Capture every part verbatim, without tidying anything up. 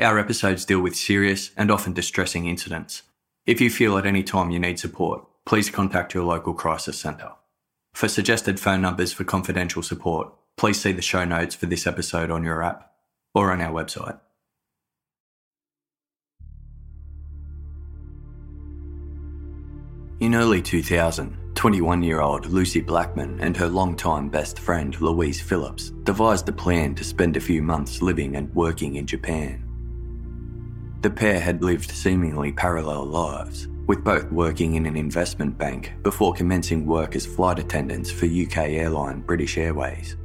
Our episodes deal with serious and often distressing incidents. If you feel at any time you need support, please contact your local crisis centre. For suggested phone numbers for confidential support, please see the show notes for this episode on your app or on our website. In early two thousand, twenty-one-year-old Lucie Blackman and her longtime best friend Louise Phillips devised a plan to spend a few months living and working in Japan. The pair had lived seemingly parallel lives, with both working in an investment bank before commencing work as flight attendants for U K airline British Airways.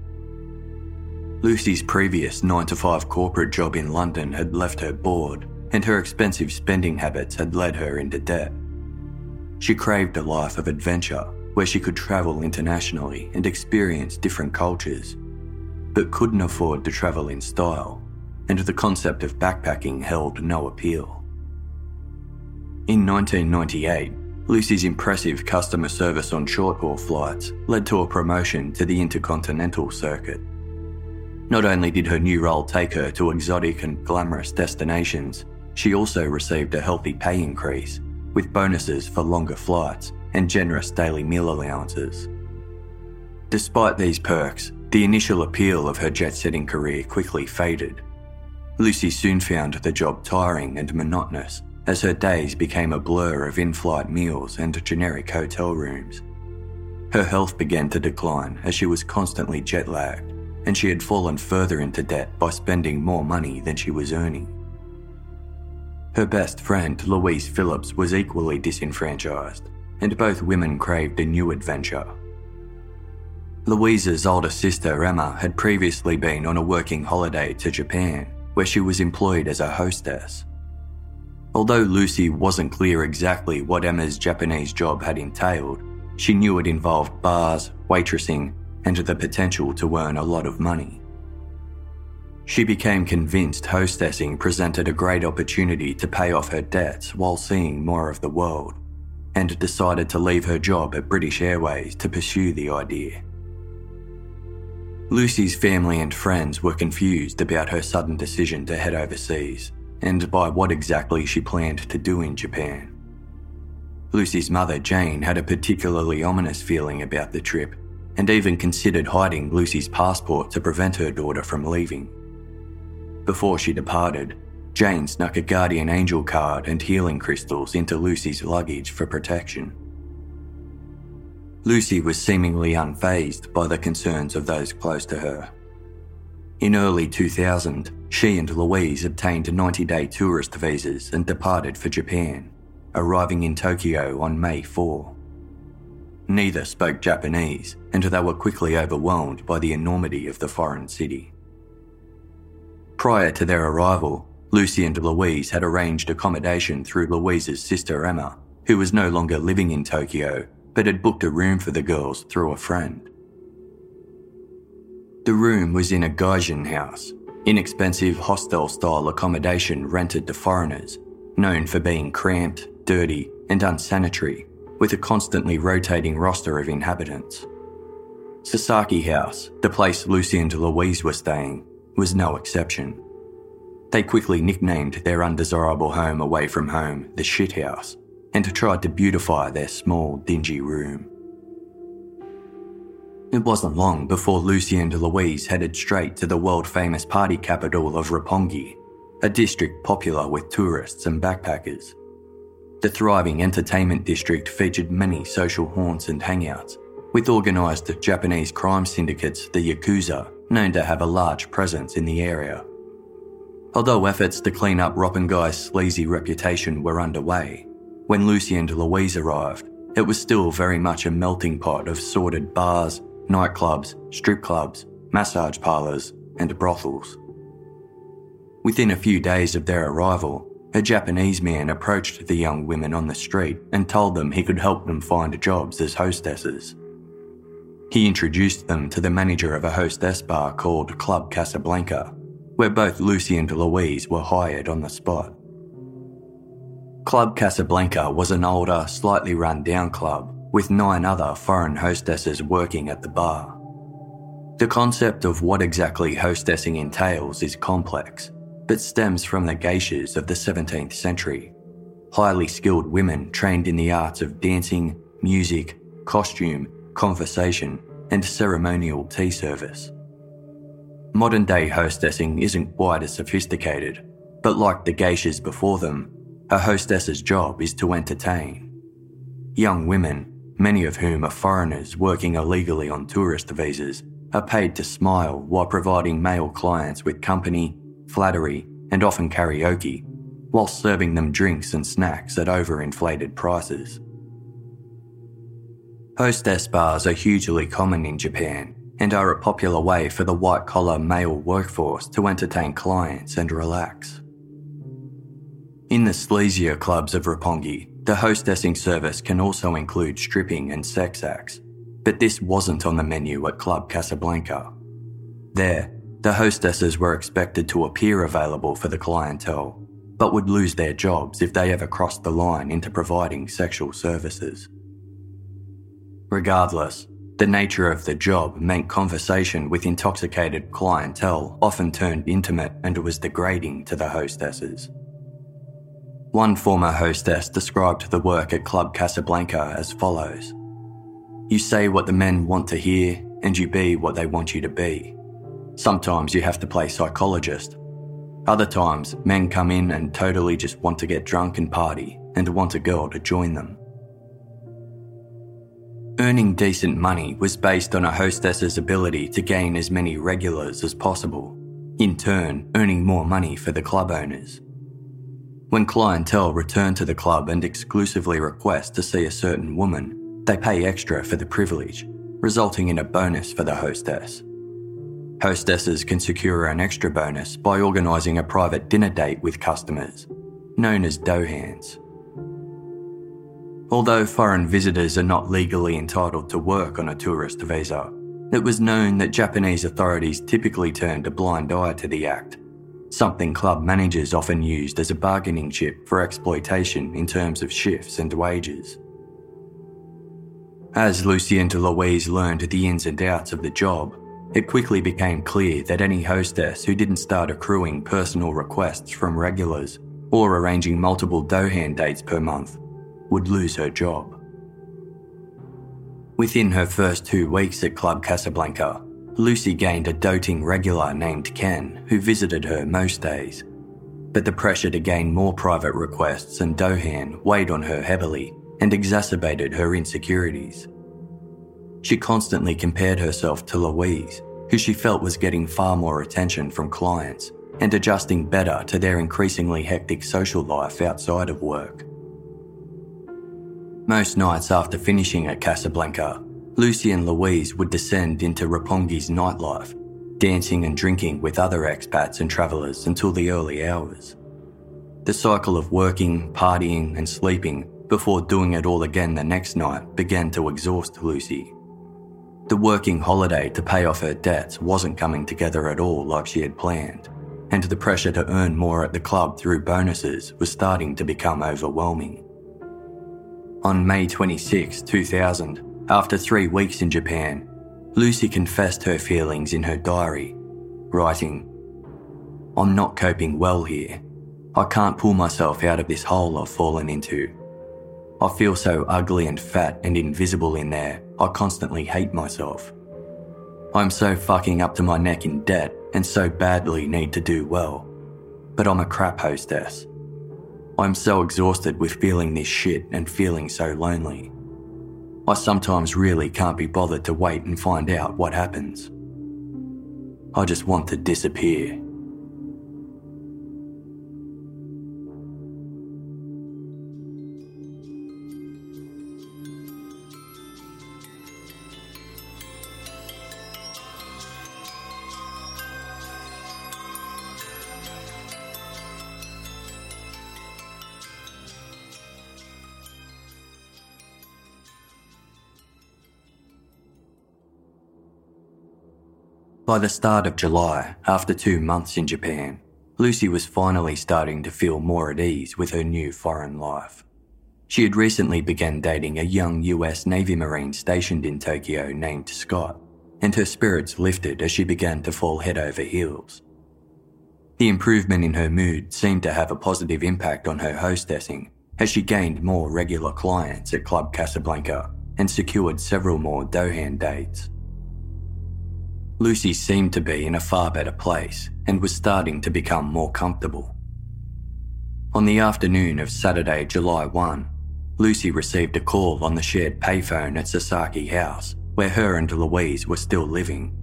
Lucie's previous nine to five corporate job in London had left her bored, and her expensive spending habits had led her into debt. She craved a life of adventure where she could travel internationally and experience different cultures, but couldn't afford to travel in style, and the concept of backpacking held no appeal. In nineteen ninety-eight, Lucie's impressive customer service on short-haul flights led to a promotion to the intercontinental circuit. Not only did her new role take her to exotic and glamorous destinations, she also received a healthy pay increase, with bonuses for longer flights and generous daily meal allowances. Despite these perks, the initial appeal of her jet-setting career quickly faded. Lucie soon found the job tiring and monotonous, as her days became a blur of in-flight meals and generic hotel rooms. Her health began to decline as she was constantly jet-lagged, and she had fallen further into debt by spending more money than she was earning. Her best friend, Louise Phillips, was equally disenfranchised, and both women craved a new adventure. Louise's older sister, Emma, had previously been on a working holiday to Japan, where she was employed as a hostess. Although Lucie wasn't clear exactly what Emma's Japanese job had entailed, she knew it involved bars, waitressing, and the potential to earn a lot of money. She became convinced hostessing presented a great opportunity to pay off her debts while seeing more of the world, and decided to leave her job at British Airways to pursue the idea. Lucie's family and friends were confused about her sudden decision to head overseas, and by what exactly she planned to do in Japan. Lucie's mother, Jane, had a particularly ominous feeling about the trip, and even considered hiding Lucie's passport to prevent her daughter from leaving. Before she departed, Jane snuck a guardian angel card and healing crystals into Lucie's luggage for protection. Lucie was seemingly unfazed by the concerns of those close to her. In early two thousand, she and Louise obtained ninety-day tourist visas and departed for Japan, arriving in Tokyo on May fourth. Neither spoke Japanese, and they were quickly overwhelmed by the enormity of the foreign city. Prior to their arrival, Lucie and Louise had arranged accommodation through Louise's sister Emma, who was no longer living in Tokyo, but had booked a room for the girls through a friend. The room was in a gaijin house, inexpensive hostel-style accommodation rented to foreigners, known for being cramped, dirty, and unsanitary, with a constantly rotating roster of inhabitants. Sasaki House, the place Lucie and Louise were staying, was no exception. They quickly nicknamed their undesirable home away from home the Shit House, and tried to beautify their small, dingy room. It wasn't long before Lucie and Louise headed straight to the world-famous party capital of Roppongi, a district popular with tourists and backpackers. The thriving entertainment district featured many social haunts and hangouts, with organised Japanese crime syndicates, the Yakuza, known to have a large presence in the area. Although efforts to clean up Roppongi's sleazy reputation were underway, when Lucie and Louise arrived, it was still very much a melting pot of sordid bars, nightclubs, strip clubs, massage parlours, and brothels. Within a few days of their arrival, a Japanese man approached the young women on the street and told them he could help them find jobs as hostesses. He introduced them to the manager of a hostess bar called Club Casablanca, where both Lucie and Louise were hired on the spot. Club Casablanca was an older, slightly run-down club with nine other foreign hostesses working at the bar. The concept of what exactly hostessing entails is complex, but stems from the geishas of the seventeenth century, highly skilled women trained in the arts of dancing, music, costume, conversation, and ceremonial tea service. Modern-day hostessing isn't quite as sophisticated, but like the geishas before them, a hostess's job is to entertain. Young women, many of whom are foreigners working illegally on tourist visas, are paid to smile while providing male clients with company, flattery, and often karaoke, while serving them drinks and snacks at overinflated prices. Hostess bars are hugely common in Japan and are a popular way for the white-collar male workforce to entertain clients and relax. In the sleazier clubs of Roppongi, the hostessing service can also include stripping and sex acts, but this wasn't on the menu at Club Casablanca. There, the hostesses were expected to appear available for the clientele, but would lose their jobs if they ever crossed the line into providing sexual services. Regardless, the nature of the job meant conversation with intoxicated clientele often turned intimate and was degrading to the hostesses. One former hostess described the work at Club Casablanca as follows: "You say what the men want to hear and you be what they want you to be. Sometimes you have to play psychologist. Other times, men come in and totally just want to get drunk and party and want a girl to join them." Earning decent money was based on a hostess's ability to gain as many regulars as possible, in turn earning more money for the club owners. When clientele return to the club and exclusively request to see a certain woman, they pay extra for the privilege, resulting in a bonus for the hostess. Hostesses can secure an extra bonus by organising a private dinner date with customers, known as dohans. Although foreign visitors are not legally entitled to work on a tourist visa, it was known that Japanese authorities typically turned a blind eye to the act, something club managers often used as a bargaining chip for exploitation in terms of shifts and wages. As Lucie and Louise learned the ins and outs of the job, it quickly became clear that any hostess who didn't start accruing personal requests from regulars or arranging multiple dohan dates per month would lose her job. Within her first two weeks at Club Casablanca, Lucie gained a doting regular named Ken who visited her most days, but the pressure to gain more private requests and dohan weighed on her heavily and exacerbated her insecurities. She constantly compared herself to Louise, who she felt was getting far more attention from clients and adjusting better to their increasingly hectic social life outside of work. Most nights after finishing at Casablanca, Lucie and Louise would descend into Roppongi's nightlife, dancing and drinking with other expats and travellers until the early hours. The cycle of working, partying and sleeping before doing it all again the next night began to exhaust Lucie. The working holiday to pay off her debts wasn't coming together at all like she had planned, and the pressure to earn more at the club through bonuses was starting to become overwhelming. On May twenty-sixth, two thousand, after three weeks in Japan, Lucie confessed her feelings in her diary, writing, "I'm not coping well here. I can't pull myself out of this hole I've fallen into. I feel so ugly and fat and invisible in there, I constantly hate myself. I'm so fucking up to my neck in debt and so badly need to do well. But I'm a crap hostess. I'm so exhausted with feeling this shit and feeling so lonely. I sometimes really can't be bothered to wait and find out what happens. I just want to disappear." By the start of July, after two months in Japan, Lucie was finally starting to feel more at ease with her new foreign life. She had recently begun dating a young U S Navy Marine stationed in Tokyo named Scott, and her spirits lifted as she began to fall head over heels. The improvement in her mood seemed to have a positive impact on her hostessing as she gained more regular clients at Club Casablanca and secured several more Dohan dates. Lucy seemed to be in a far better place and was starting to become more comfortable. On the afternoon of Saturday, July first, Lucy received a call on the shared payphone at Sasaki House, where her and Louise were still living.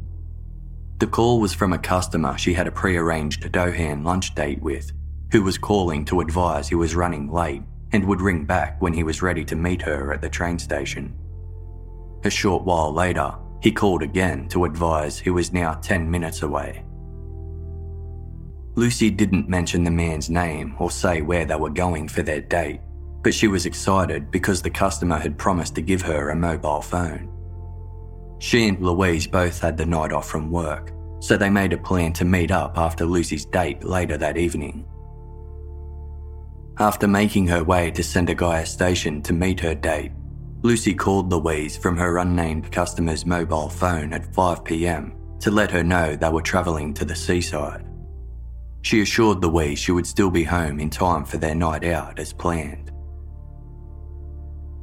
The call was from a customer she had a pre-arranged Dohan lunch date with, who was calling to advise he was running late and would ring back when he was ready to meet her at the train station. A short while later, he called again to advise he was now ten minutes away. Lucy didn't mention the man's name or say where they were going for their date, but she was excited because the customer had promised to give her a mobile phone. She and Louise both had the night off from work, so they made a plan to meet up after Lucy's date later that evening. After making her way to Sendagaya Station to meet her date, Lucy called Louise from her unnamed customer's mobile phone at five p.m. to let her know they were travelling to the seaside. She assured Louise she would still be home in time for their night out as planned.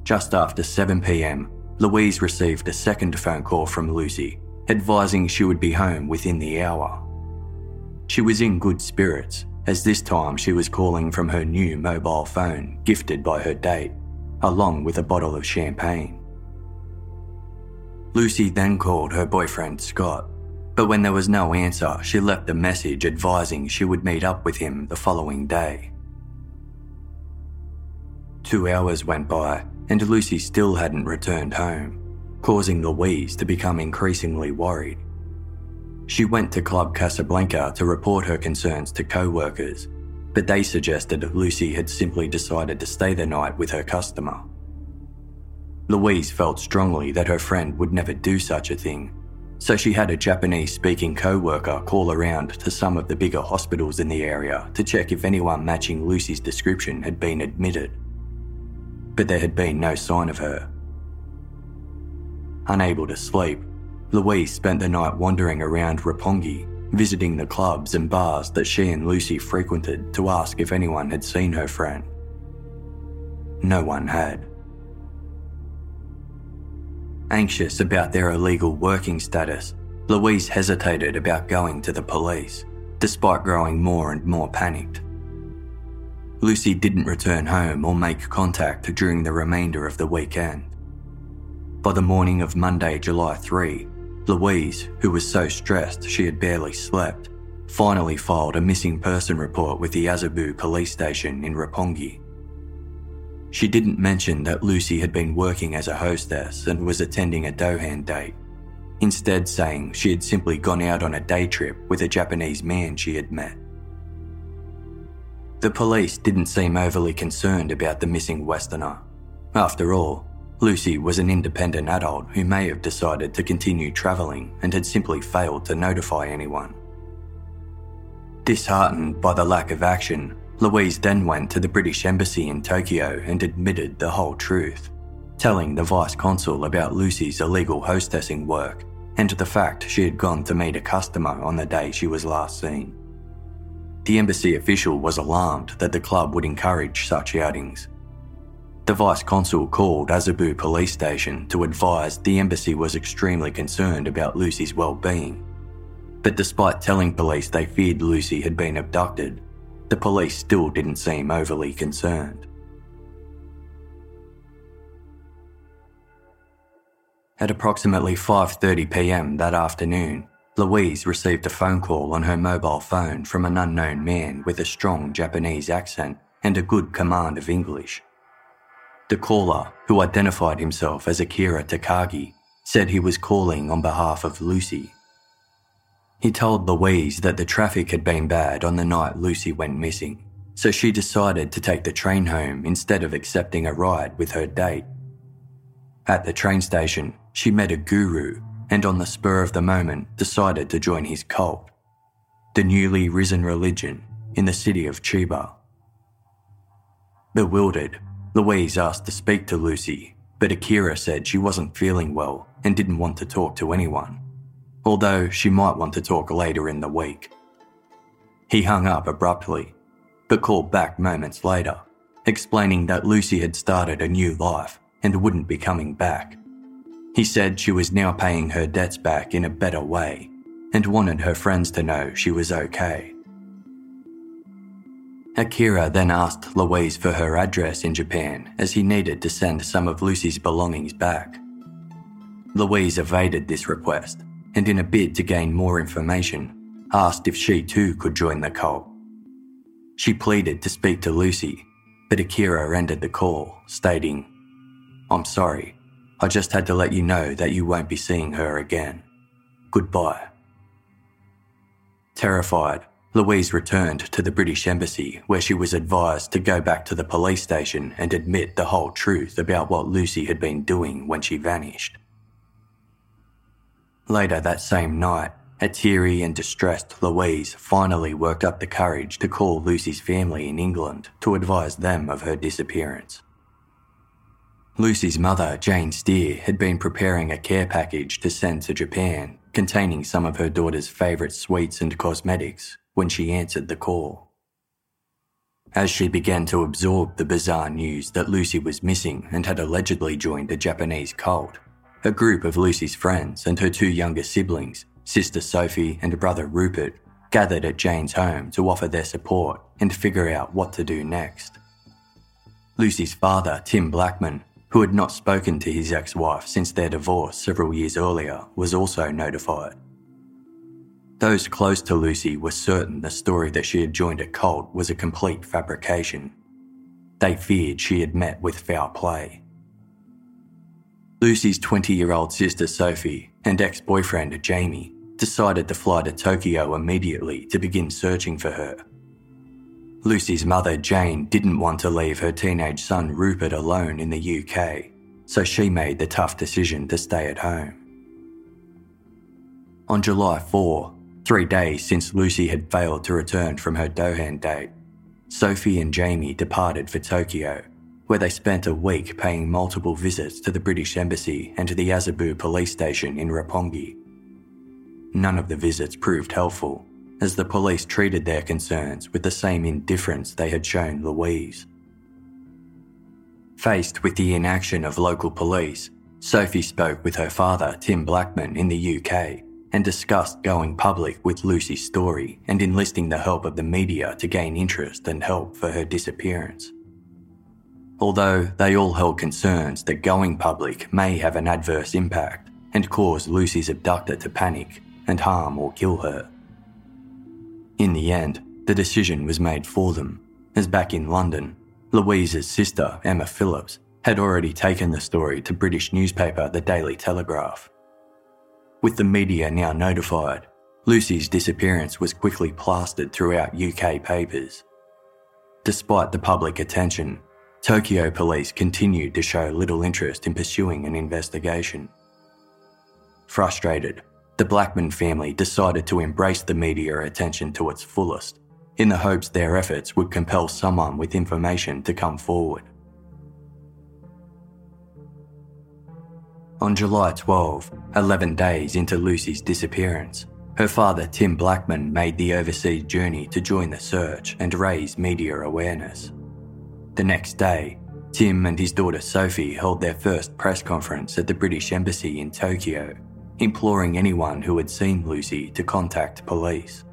Just after seven p.m, Louise received a second phone call from Lucy, advising she would be home within the hour. She was in good spirits, as this time she was calling from her new mobile phone gifted by her date, along with a bottle of champagne. Lucy then called her boyfriend Scott, but when there was no answer, she left a message advising she would meet up with him the following day. Two hours went by and Lucy still hadn't returned home, causing Louise to become increasingly worried. She went to Club Casablanca to report her concerns to co-workers, but they suggested Lucy had simply decided to stay the night with her customer. Louise felt strongly that her friend would never do such a thing, so she had a Japanese-speaking co-worker call around to some of the bigger hospitals in the area to check if anyone matching Lucy's description had been admitted. But there had been no sign of her. Unable to sleep, Louise spent the night wandering around Roppongi, visiting the clubs and bars that she and Lucy frequented to ask if anyone had seen her friend. No one had. Anxious about their illegal working status, Louise hesitated about going to the police, despite growing more and more panicked. Lucy didn't return home or make contact during the remainder of the weekend. By the morning of Monday, July third, Louise, who was so stressed she had barely slept, finally filed a missing person report with the Azabu police station in Roppongi. She didn't mention that Lucy had been working as a hostess and was attending a Dohan date, instead saying she had simply gone out on a day trip with a Japanese man she had met. The police didn't seem overly concerned about the missing Westerner. After all, Lucy was an independent adult who may have decided to continue travelling and had simply failed to notify anyone. Disheartened by the lack of action, Louise then went to the British Embassy in Tokyo and admitted the whole truth, telling the Vice Consul about Lucy's illegal hostessing work and the fact she had gone to meet a customer on the day she was last seen. The embassy official was alarmed that the club would encourage such outings. The Vice Consul called Azabu Police Station to advise the embassy was extremely concerned about Lucy's well-being, but despite telling police they feared Lucy had been abducted, the police still didn't seem overly concerned. At approximately five thirty p.m. that afternoon, Louise received a phone call on her mobile phone from an unknown man with a strong Japanese accent and a good command of English. The caller, who identified himself as Akira Takagi, said he was calling on behalf of Lucy. He told Louise that the traffic had been bad on the night Lucy went missing, so she decided to take the train home instead of accepting a ride with her date. At the train station, she met a guru and on the spur of the moment decided to join his cult, the newly risen religion in the city of Chiba. Bewildered, Louise asked to speak to Lucy, but Akira said she wasn't feeling well and didn't want to talk to anyone, although she might want to talk later in the week. He hung up abruptly, but called back moments later, explaining that Lucy had started a new life and wouldn't be coming back. He said she was now paying her debts back in a better way and wanted her friends to know she was okay. Akira then asked Louise for her address in Japan as he needed to send some of Lucy's belongings back. Louise evaded this request and, in a bid to gain more information, asked if she too could join the cult. She pleaded to speak to Lucy, but Akira ended the call, stating, "I'm sorry, I just had to let you know that you won't be seeing her again. Goodbye." Terrified, Louise returned to the British Embassy, where she was advised to go back to the police station and admit the whole truth about what Lucy had been doing when she vanished. Later that same night, a teary and distressed Louise finally worked up the courage to call Lucy's family in England to advise them of her disappearance. Lucy's mother, Jane Steer, had been preparing a care package to send to Japan, containing some of her daughter's favourite sweets and cosmetics, when she answered the call. As she began to absorb the bizarre news that Lucy was missing and had allegedly joined a Japanese cult, a group of Lucy's friends and her two younger siblings, sister Sophie and brother Rupert, gathered at Jane's home to offer their support and figure out what to do next. Lucy's father, Tim Blackman, who had not spoken to his ex-wife since their divorce several years earlier, was also notified. Those close to Lucy were certain the story that she had joined a cult was a complete fabrication. They feared she had met with foul play. Lucy's twenty-year-old sister Sophie and ex-boyfriend Jamie decided to fly to Tokyo immediately to begin searching for her. Lucy's mother, Jane, didn't want to leave her teenage son Rupert alone in the U K, so she made the tough decision to stay at home. On July fourth, three days since Lucy had failed to return from her Dohan date, Sophie and Jamie departed for Tokyo, where they spent a week paying multiple visits to the British Embassy and to the Azabu police station in Roppongi. None of the visits proved helpful, as the police treated their concerns with the same indifference they had shown Louise. Faced with the inaction of local police, Sophie spoke with her father, Tim Blackman, in the U K and discussed going public with Lucy's story and enlisting the help of the media to gain interest and help for her disappearance. Although they all held concerns that going public may have an adverse impact and cause Lucy's abductor to panic and harm or kill her. In the end, the decision was made for them, as back in London, Louise's sister, Emma Phillips, had already taken the story to British newspaper The Daily Telegraph. With the media now notified, Lucy's disappearance was quickly plastered throughout U K papers. Despite the public attention, Tokyo police continued to show little interest in pursuing an investigation. Frustrated, the Blackman family decided to embrace the media attention to its fullest, in the hopes their efforts would compel someone with information to come forward. On July twelfth, eleven days into Lucy's disappearance, her father Tim Blackman made the overseas journey to join the search and raise media awareness. The next day, Tim and his daughter Sophie held their first press conference at the British Embassy in Tokyo, imploring anyone who had seen Lucy to contact police.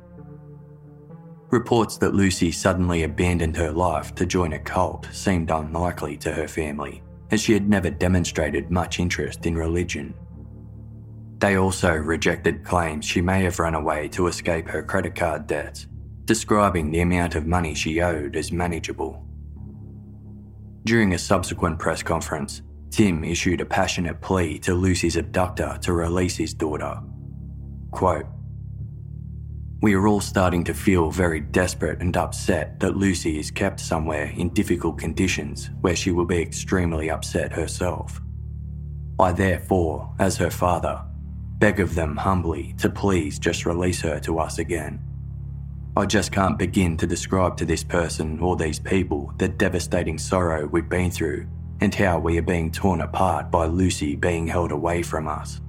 Reports that Lucy suddenly abandoned her life to join a cult seemed unlikely to her family, as she had never demonstrated much interest in religion. They also rejected claims she may have run away to escape her credit card debts, describing the amount of money she owed as manageable. During a subsequent press conference, Tim issued a passionate plea to Lucy's abductor to release his daughter. Quote, "We are all starting to feel very desperate and upset that Lucy is kept somewhere in difficult conditions where she will be extremely upset herself. I therefore, as her father, beg of them humbly to please just release her to us again. I just can't begin to describe to this person or these people the devastating sorrow we've been through and how we are being torn apart by Lucy being held away from us."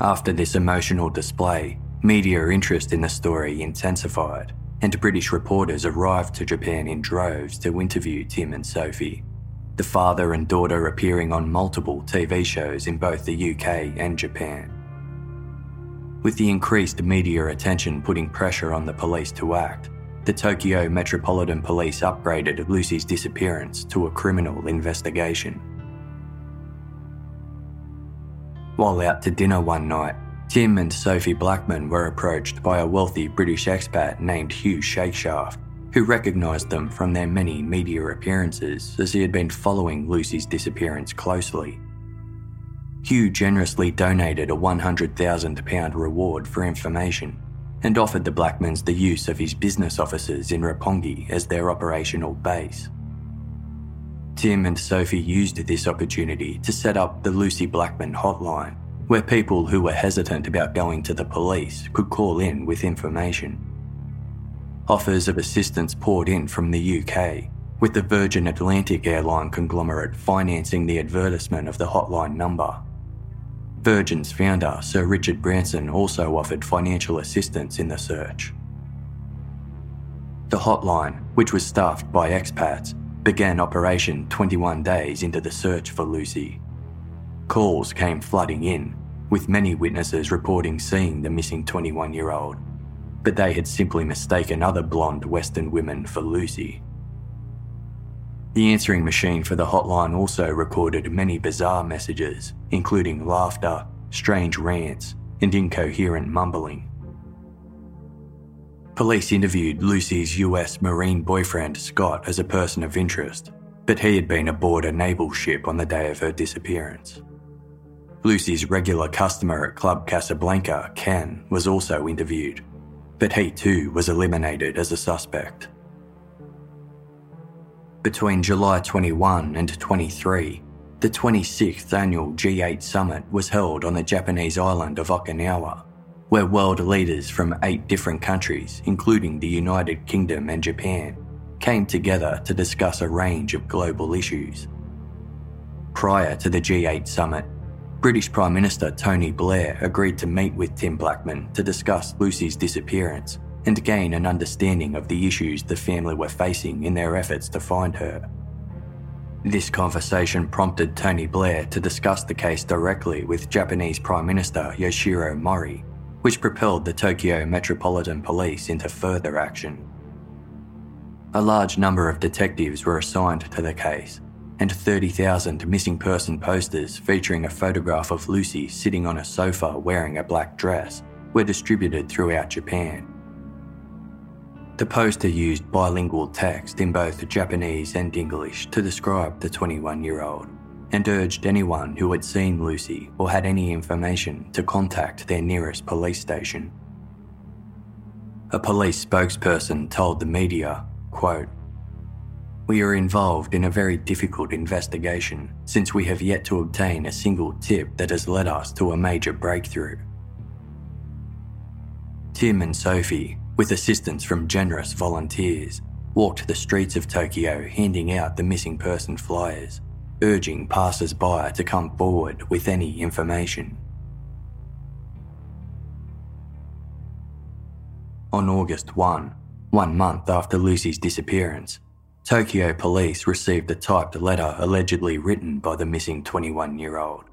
After this emotional display, Media interest in the story intensified, and British reporters arrived to Japan in droves to interview Tim and Sophie, the father and daughter appearing on multiple T V shows in both the U K and Japan. With the increased media attention putting pressure on the police to act, the Tokyo Metropolitan Police upgraded Lucie's disappearance to a criminal investigation. While out to dinner one night, Tim and Sophie Blackman were approached by a wealthy British expat named Hugh Shakeshaft, who recognised them from their many media appearances as he had been following Lucie's disappearance closely. Hugh generously donated a one hundred thousand pounds reward for information and offered the Blackmans the use of his business offices in Roppongi as their operational base. Tim and Sophie used this opportunity to set up the Lucie Blackman hotline, where people who were hesitant about going to the police could call in with information. Offers of assistance poured in from the U K, with the Virgin Atlantic airline conglomerate financing the advertisement of the hotline number. Virgin's founder, Sir Richard Branson, also offered financial assistance in the search. The hotline, which was staffed by expats, began operation twenty-one days into the search for Lucie. Calls came flooding in, with many witnesses reporting seeing the missing twenty-one-year-old, but they had simply mistaken other blonde Western women for Lucie. The answering machine for the hotline also recorded many bizarre messages, including laughter, strange rants, and incoherent mumbling. Police interviewed Lucie's U S Marine boyfriend Scott as a person of interest, but he had been aboard a naval ship on the day of her disappearance. Lucie's regular customer at Club Casablanca, Ken, was also interviewed, but he too was eliminated as a suspect. Between July twenty-first and twenty-three, the twenty-sixth annual G eight summit was held on the Japanese island of Okinawa, where world leaders from eight different countries, including the United Kingdom and Japan, came together to discuss a range of global issues. Prior to the G eight summit, British Prime Minister Tony Blair agreed to meet with Tim Blackman to discuss Lucie's disappearance and gain an understanding of the issues the family were facing in their efforts to find her. This conversation prompted Tony Blair to discuss the case directly with Japanese Prime Minister Yoshiro Mori, which propelled the Tokyo Metropolitan Police into further action. A large number of detectives were assigned to the case, and thirty thousand missing person posters featuring a photograph of Lucie sitting on a sofa wearing a black dress were distributed throughout Japan. The poster used bilingual text in both Japanese and English to describe the twenty-one-year-old and urged anyone who had seen Lucie or had any information to contact their nearest police station. A police spokesperson told the media, quote, "We are involved in a very difficult investigation since we have yet to obtain a single tip that has led us to a major breakthrough." Tim and Sophie, with assistance from generous volunteers, walked the streets of Tokyo handing out the missing person flyers, urging passers-by to come forward with any information. On August first, one month after Lucie's disappearance, Tokyo police received a typed letter allegedly written by the missing twenty-one-year-old.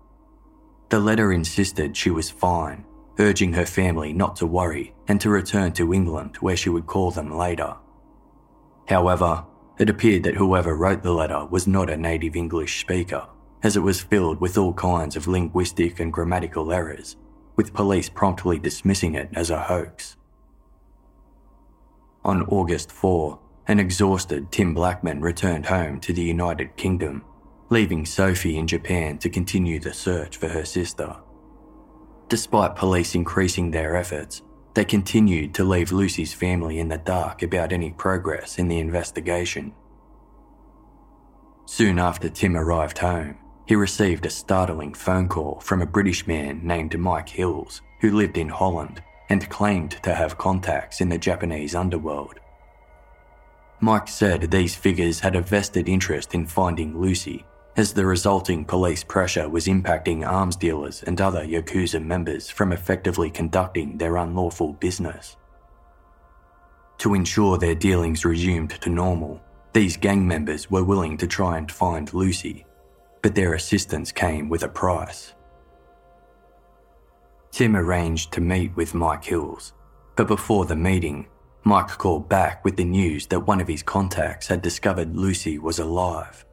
The letter insisted she was fine, urging her family not to worry and to return to England where she would call them later. However, it appeared that whoever wrote the letter was not a native English speaker, as it was filled with all kinds of linguistic and grammatical errors, with police promptly dismissing it as a hoax. On August fourth, an exhausted Tim Blackman returned home to the United Kingdom, leaving Sophie in Japan to continue the search for her sister. Despite police increasing their efforts, they continued to leave Lucie's family in the dark about any progress in the investigation. Soon after Tim arrived home, he received a startling phone call from a British man named Mike Hills, who lived in Holland and claimed to have contacts in the Japanese underworld. Mike said these figures had a vested interest in finding Lucie as the resulting police pressure was impacting arms dealers and other Yakuza members from effectively conducting their unlawful business. To ensure their dealings resumed to normal, these gang members were willing to try and find Lucy, but their assistance came with a price. Tim arranged to meet with Mike Hills, but before the meeting, Mike called back with the news that one of his contacts had discovered Lucy was alive.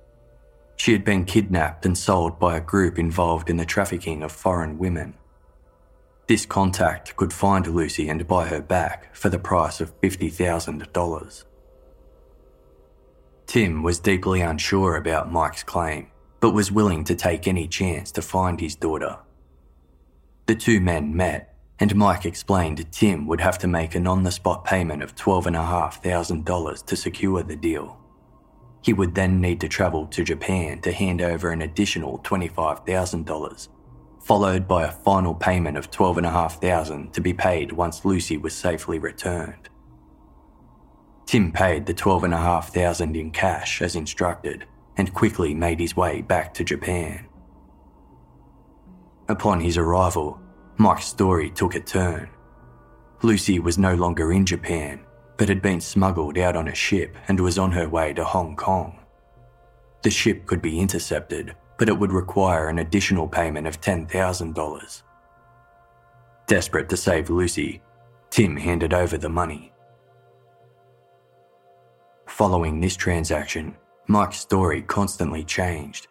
She had been kidnapped and sold by a group involved in the trafficking of foreign women. This contact could find Lucy and buy her back for the price of fifty thousand dollars. Tim was deeply unsure about Mike's claim, but was willing to take any chance to find his daughter. The two men met, and Mike explained Tim would have to make an on-the-spot payment of twelve thousand five hundred dollars to secure the deal. He would then need to travel to Japan to hand over an additional twenty-five thousand dollars, followed by a final payment of twelve thousand five hundred dollars to be paid once Lucy was safely returned. Tim paid the twelve thousand five hundred dollars in cash as instructed and quickly made his way back to Japan. Upon his arrival, Mike's story took a turn. Lucy was no longer in Japan, but had been smuggled out on a ship and was on her way to Hong Kong. The ship could be intercepted, but it would require an additional payment of ten thousand dollars. Desperate to save Lucy, Tim handed over the money. Following this transaction, Mike's story constantly changed.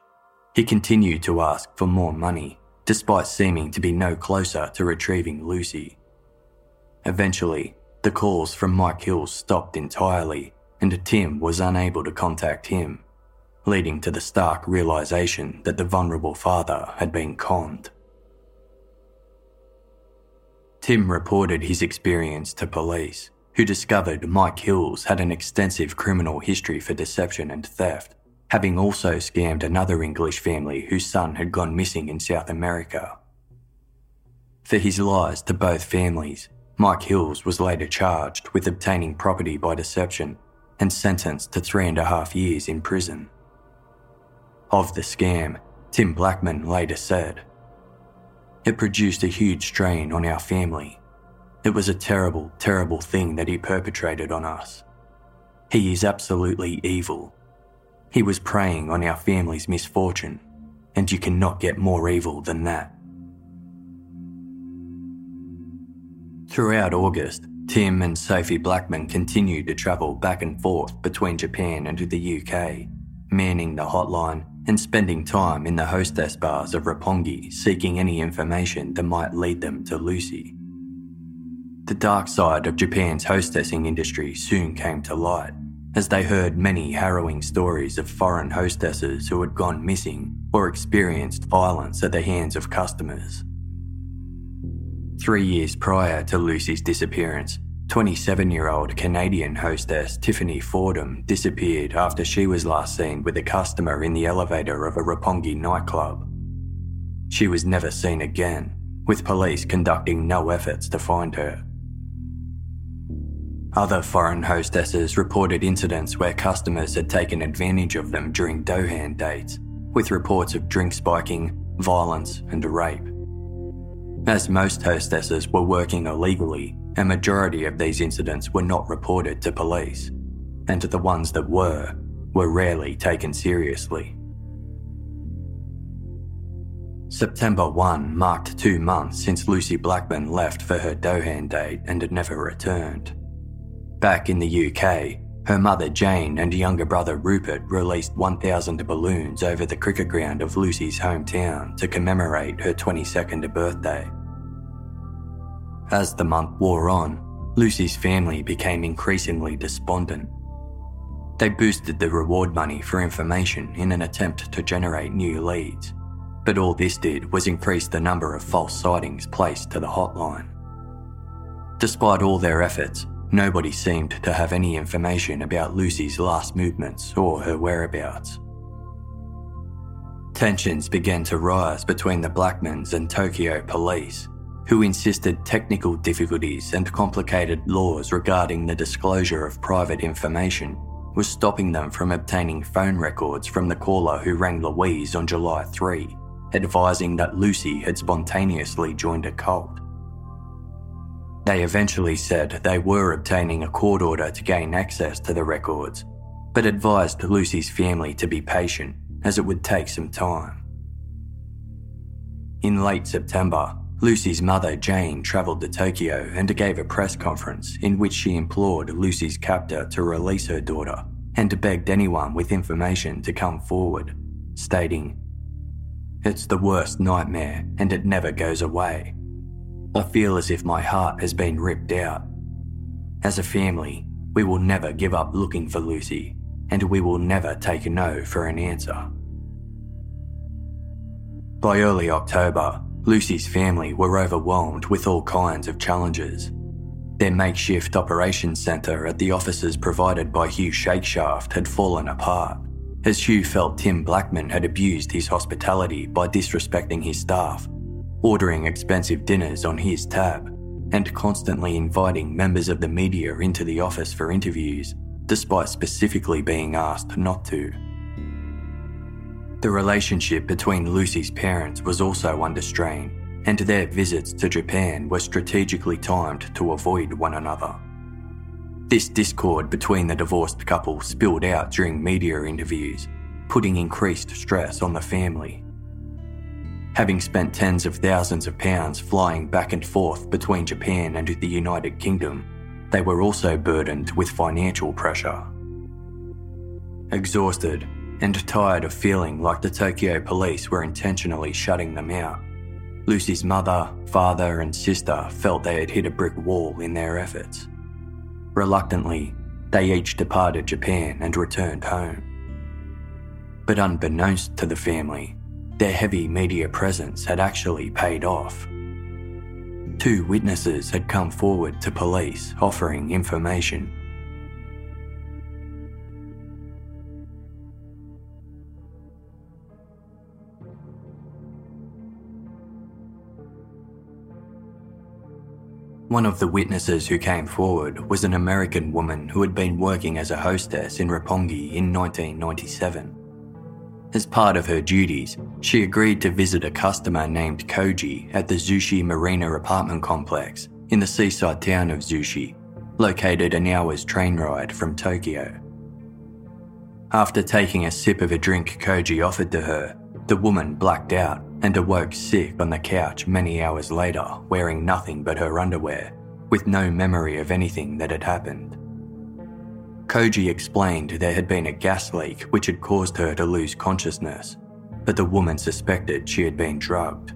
He continued to ask for more money, despite seeming to be no closer to retrieving Lucy. Eventually, the calls from Mike Hills stopped entirely, and Tim was unable to contact him, leading to the stark realization that the vulnerable father had been conned. Tim reported his experience to police, who discovered Mike Hills had an extensive criminal history for deception and theft, having also scammed another English family whose son had gone missing in South America. For his lies to both families, Mike Hills was later charged with obtaining property by deception and sentenced to three and a half years in prison. Of the scam, Tim Blackman later said, "It produced a huge strain on our family. It was a terrible, terrible thing that he perpetrated on us. He is absolutely evil. He was preying on our family's misfortune, and you cannot get more evil than that." Throughout August, Tim and Sophie Blackman continued to travel back and forth between Japan and the U K, manning the hotline and spending time in the hostess bars of Roppongi seeking any information that might lead them to Lucy. The dark side of Japan's hostessing industry soon came to light, as they heard many harrowing stories of foreign hostesses who had gone missing or experienced violence at the hands of customers. Three years prior to Lucy's disappearance, twenty-seven-year-old Canadian hostess Tiffany Fordham disappeared after she was last seen with a customer in the elevator of a Roppongi nightclub. She was never seen again, with police conducting no efforts to find her. Other foreign hostesses reported incidents where customers had taken advantage of them during Dohan dates, with reports of drink spiking, violence, and rape. As most hostesses were working illegally, a majority of these incidents were not reported to police, and the ones that were, were rarely taken seriously. September first marked two months since Lucy Blackman left for her Dohan date and had never returned. Back in the U K, her mother Jane and younger brother Rupert released one thousand balloons over the cricket ground of Lucy's hometown to commemorate her twenty-second birthday. As the month wore on, Lucy's family became increasingly despondent. They boosted the reward money for information in an attempt to generate new leads, but all this did was increase the number of false sightings placed to the hotline. Despite all their efforts, nobody seemed to have any information about Lucy's last movements or her whereabouts. Tensions began to rise between the Blackmans and Tokyo police, who insisted technical difficulties and complicated laws regarding the disclosure of private information was stopping them from obtaining phone records from the caller who rang Louise on July third, advising that Lucy had spontaneously joined a cult. They eventually said they were obtaining a court order to gain access to the records, but advised Lucy's family to be patient as it would take some time. In late September, Lucy's mother Jane travelled to Tokyo and gave a press conference in which she implored Lucy's captor to release her daughter and begged anyone with information to come forward, stating, "It's the worst nightmare and it never goes away. I feel as if my heart has been ripped out. As a family, we will never give up looking for Lucy and we will never take a no for an answer." By early October, Lucy's family were overwhelmed with all kinds of challenges. Their makeshift operations centre at the offices provided by Hugh Shakeshaft had fallen apart, as Hugh felt Tim Blackman had abused his hospitality by disrespecting his staff, ordering expensive dinners on his tab, and constantly inviting members of the media into the office for interviews, despite specifically being asked not to. The relationship between Lucy's parents was also under strain, and their visits to Japan were strategically timed to avoid one another. This discord between the divorced couple spilled out during media interviews, putting increased stress on the family. Having spent tens of thousands of pounds flying back and forth between Japan and the United Kingdom, they were also burdened with financial pressure. Exhausted, and tired of feeling like the Tokyo police were intentionally shutting them out, Lucy's mother, father and sister felt they had hit a brick wall in their efforts. Reluctantly, they each departed Japan and returned home. But unbeknownst to the family, their heavy media presence had actually paid off. Two witnesses had come forward to police offering information. One of the witnesses who came forward was an American woman who had been working as a hostess in Roppongi in nineteen ninety-seven. As part of her duties, she agreed to visit a customer named Koji at the Zushi Marina apartment complex in the seaside town of Zushi, located an hour's train ride from Tokyo. After taking a sip of a drink Koji offered to her, the woman blacked out and awoke sick on the couch many hours later, wearing nothing but her underwear, with no memory of anything that had happened. Koji explained there had been a gas leak which had caused her to lose consciousness, but the woman suspected she had been drugged.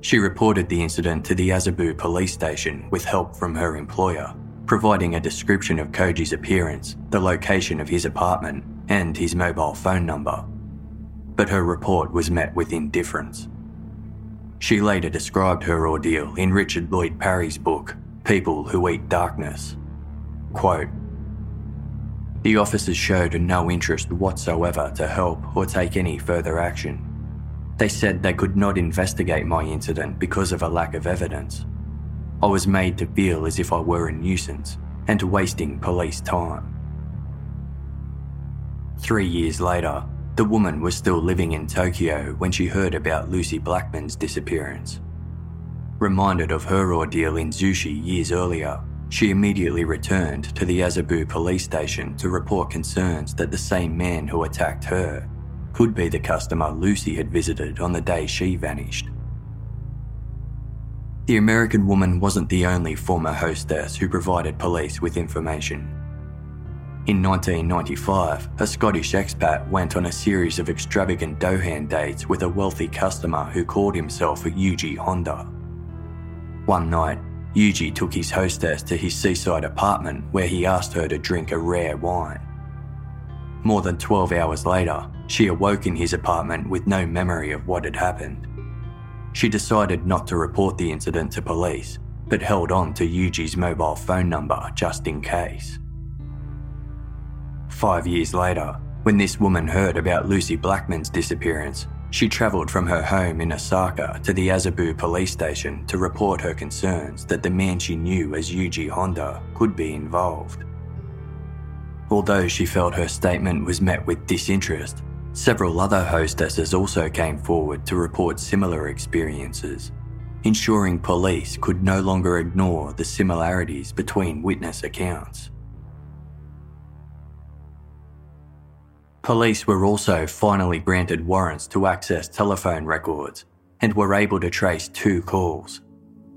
She reported the incident to the Azabu police station with help from her employer, providing a description of Koji's appearance, the location of his apartment, and his mobile phone number. But her report was met with indifference. She later described her ordeal in Richard Lloyd Parry's book, People Who Eat Darkness. Quote, "The officers showed no interest whatsoever to help or take any further action. They said they could not investigate my incident because of a lack of evidence. I was made to feel as if I were a nuisance and wasting police time." Three years later, the woman was still living in Tokyo when she heard about Lucy Blackman's disappearance. Reminded of her ordeal in Zushi years earlier, she immediately returned to the Azabu police station to report concerns that the same man who attacked her could be the customer Lucy had visited on the day she vanished. The American woman wasn't the only former hostess who provided police with information. In nineteen ninety-five, a Scottish expat went on a series of extravagant Dohan dates with a wealthy customer who called himself Yuji Honda. One night, Yuji took his hostess to his seaside apartment where he asked her to drink a rare wine. More than twelve hours later, she awoke in his apartment with no memory of what had happened. She decided not to report the incident to police, but held on to Yuji's mobile phone number just in case. Five years later, when this woman heard about Lucy Blackman's disappearance, she travelled from her home in Osaka to the Azabu police station to report her concerns that the man she knew as Yuji Honda could be involved. Although she felt her statement was met with disinterest, several other hostesses also came forward to report similar experiences, ensuring police could no longer ignore the similarities between witness accounts. Police were also finally granted warrants to access telephone records and were able to trace two calls,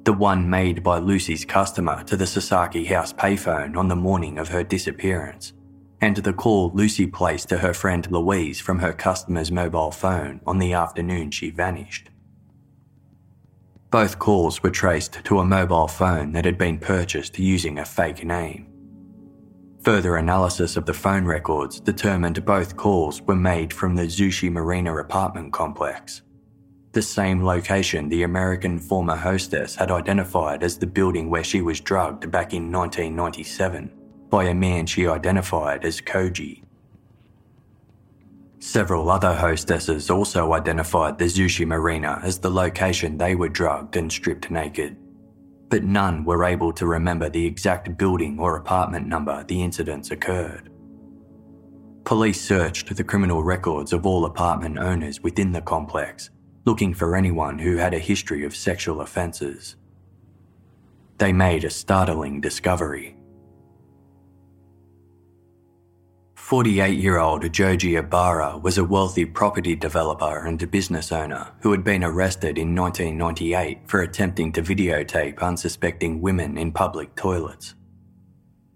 the one made by Lucie's customer to the Sasaki House payphone on the morning of her disappearance, and the call Lucy placed to her friend Louise from her customer's mobile phone on the afternoon she vanished. Both calls were traced to a mobile phone that had been purchased using a fake name. Further analysis of the phone records determined both calls were made from the Zushi Marina apartment complex, the same location the American former hostess had identified as the building where she was drugged back in nineteen ninety-seven by a man she identified as Koji. Several other hostesses also identified the Zushi Marina as the location they were drugged and stripped naked, but none were able to remember the exact building or apartment number the incidents occurred. Police searched the criminal records of all apartment owners within the complex, looking for anyone who had a history of sexual offences. They made a startling discovery. forty-eight-year-old Joji Ibarra was a wealthy property developer and business owner who had been arrested in nineteen ninety-eight for attempting to videotape unsuspecting women in public toilets.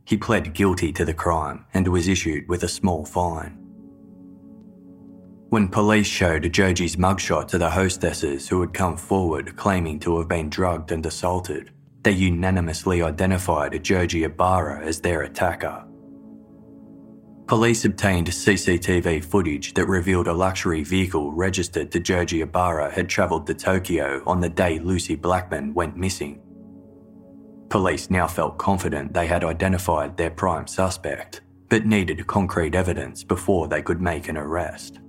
He pled guilty to the crime and was issued with a small fine. When police showed Joji's mugshot to the hostesses who had come forward claiming to have been drugged and assaulted, they unanimously identified Joji Ibarra as their attacker. Police obtained C C T V footage that revealed a luxury vehicle registered to Joji Ibarra had travelled to Tokyo on the day Lucy Blackman went missing. Police now felt confident they had identified their prime suspect, but needed concrete evidence before they could make an arrest.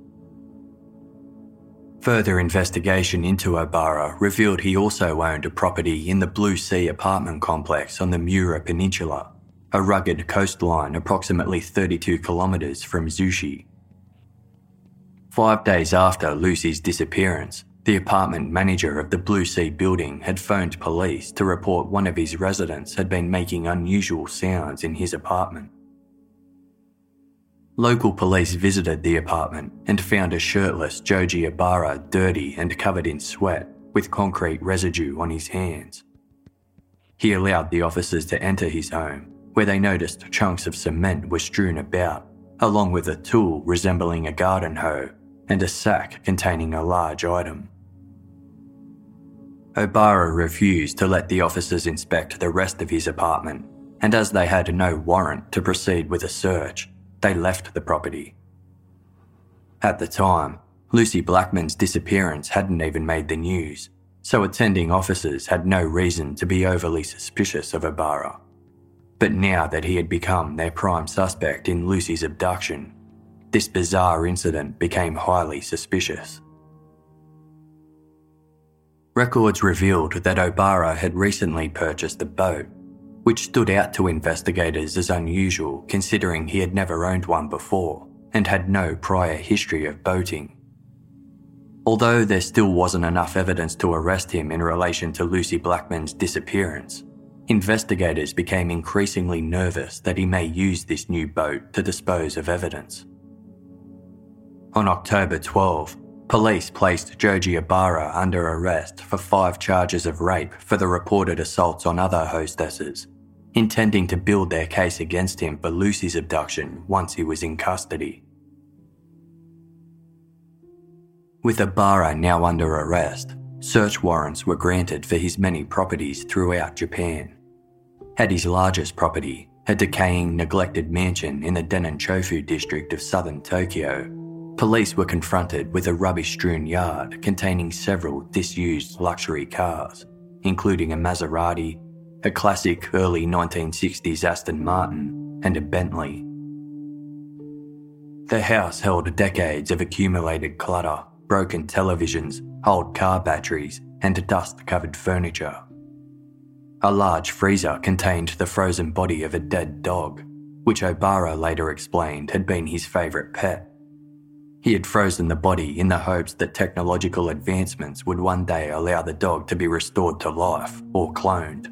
Further investigation into Obara revealed he also owned a property in the Blue Sea apartment complex on the Miura Peninsula, a rugged coastline approximately thirty-two kilometres from Zushi. Five days after Lucy's disappearance, the apartment manager of the Blue Sea building had phoned police to report one of his residents had been making unusual sounds in his apartment. Local police visited the apartment and found a shirtless Joji Ibarra dirty and covered in sweat with concrete residue on his hands. He allowed the officers to enter his home, where they noticed chunks of cement were strewn about, along with a tool resembling a garden hoe and a sack containing a large item. Obara refused to let the officers inspect the rest of his apartment, and as they had no warrant to proceed with a search, they left the property. At the time, Lucy Blackman's disappearance hadn't even made the news, so attending officers had no reason to be overly suspicious of Ibarra. But now that he had become their prime suspect in Lucy's abduction, this bizarre incident became highly suspicious. Records revealed that Obara had recently purchased a boat, which stood out to investigators as unusual considering he had never owned one before and had no prior history of boating. Although there still wasn't enough evidence to arrest him in relation to Lucy Blackman's disappearance, investigators became increasingly nervous that he may use this new boat to dispose of evidence. On October twelfth, police placed Joji Ibarra under arrest for five charges of rape for the reported assaults on other hostesses, intending to build their case against him for Lucy's abduction once he was in custody. With Ibarra now under arrest, search warrants were granted for his many properties throughout Japan. At his largest property, a decaying, neglected mansion in the Den-en-Chofu district of southern Tokyo, police were confronted with a rubbish-strewn yard containing several disused luxury cars, including a Maserati, a classic early nineteen sixties Aston Martin, and a Bentley. The house held decades of accumulated clutter, broken televisions, old car batteries, and dust-covered furniture. A large freezer contained the frozen body of a dead dog, which Obara later explained had been his favourite pet. He had frozen the body in the hopes that technological advancements would one day allow the dog to be restored to life or cloned.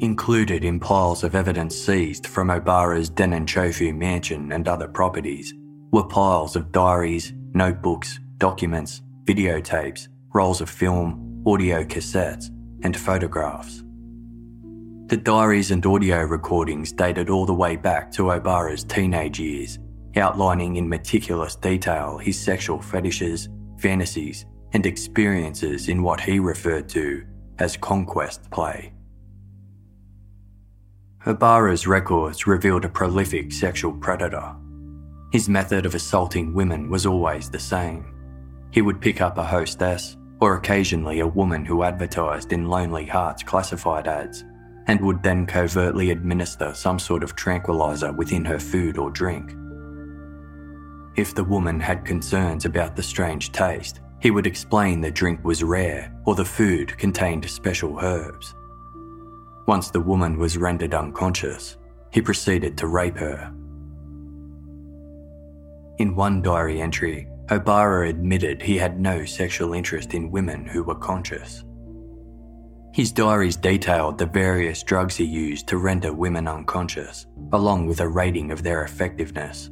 Included in piles of evidence seized from Obara's Den-en-Chofu mansion and other properties were piles of diaries, notebooks, documents, videotapes, rolls of film, audio cassettes, and photographs. The diaries and audio recordings dated all the way back to Obara's teenage years, outlining in meticulous detail his sexual fetishes, fantasies, and experiences in what he referred to as conquest play. Obara's records revealed a prolific sexual predator. His method of assaulting women was always the same. He would pick up a hostess, or occasionally a woman who advertised in Lonely Hearts classified ads, and would then covertly administer some sort of tranquilizer within her food or drink. If the woman had concerns about the strange taste, he would explain the drink was rare or the food contained special herbs. Once the woman was rendered unconscious, he proceeded to rape her. In one diary entry, Obara admitted he had no sexual interest in women who were conscious. His diaries detailed the various drugs he used to render women unconscious, along with a rating of their effectiveness.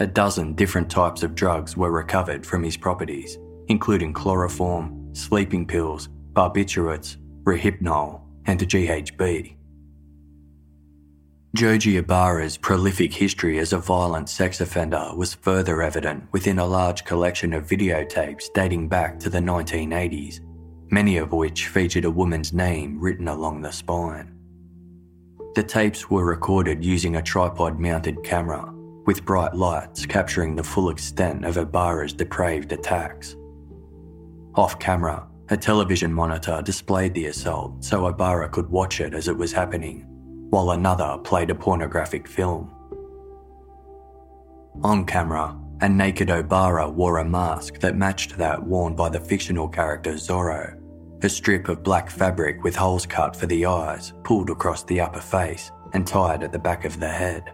A dozen different types of drugs were recovered from his properties, including chloroform, sleeping pills, barbiturates, rehypnol, and G H B. Joji Ibarra's prolific history as a violent sex offender was further evident within a large collection of videotapes dating back to the nineteen eighties, many of which featured a woman's name written along the spine. The tapes were recorded using a tripod-mounted camera, with bright lights capturing the full extent of Ibarra's depraved attacks. Off-camera, a television monitor displayed the assault so Obara could watch it as it was happening, while another played a pornographic film. On camera, a naked Obara wore a mask that matched that worn by the fictional character Zorro, a strip of black fabric with holes cut for the eyes, pulled across the upper face and tied at the back of the head.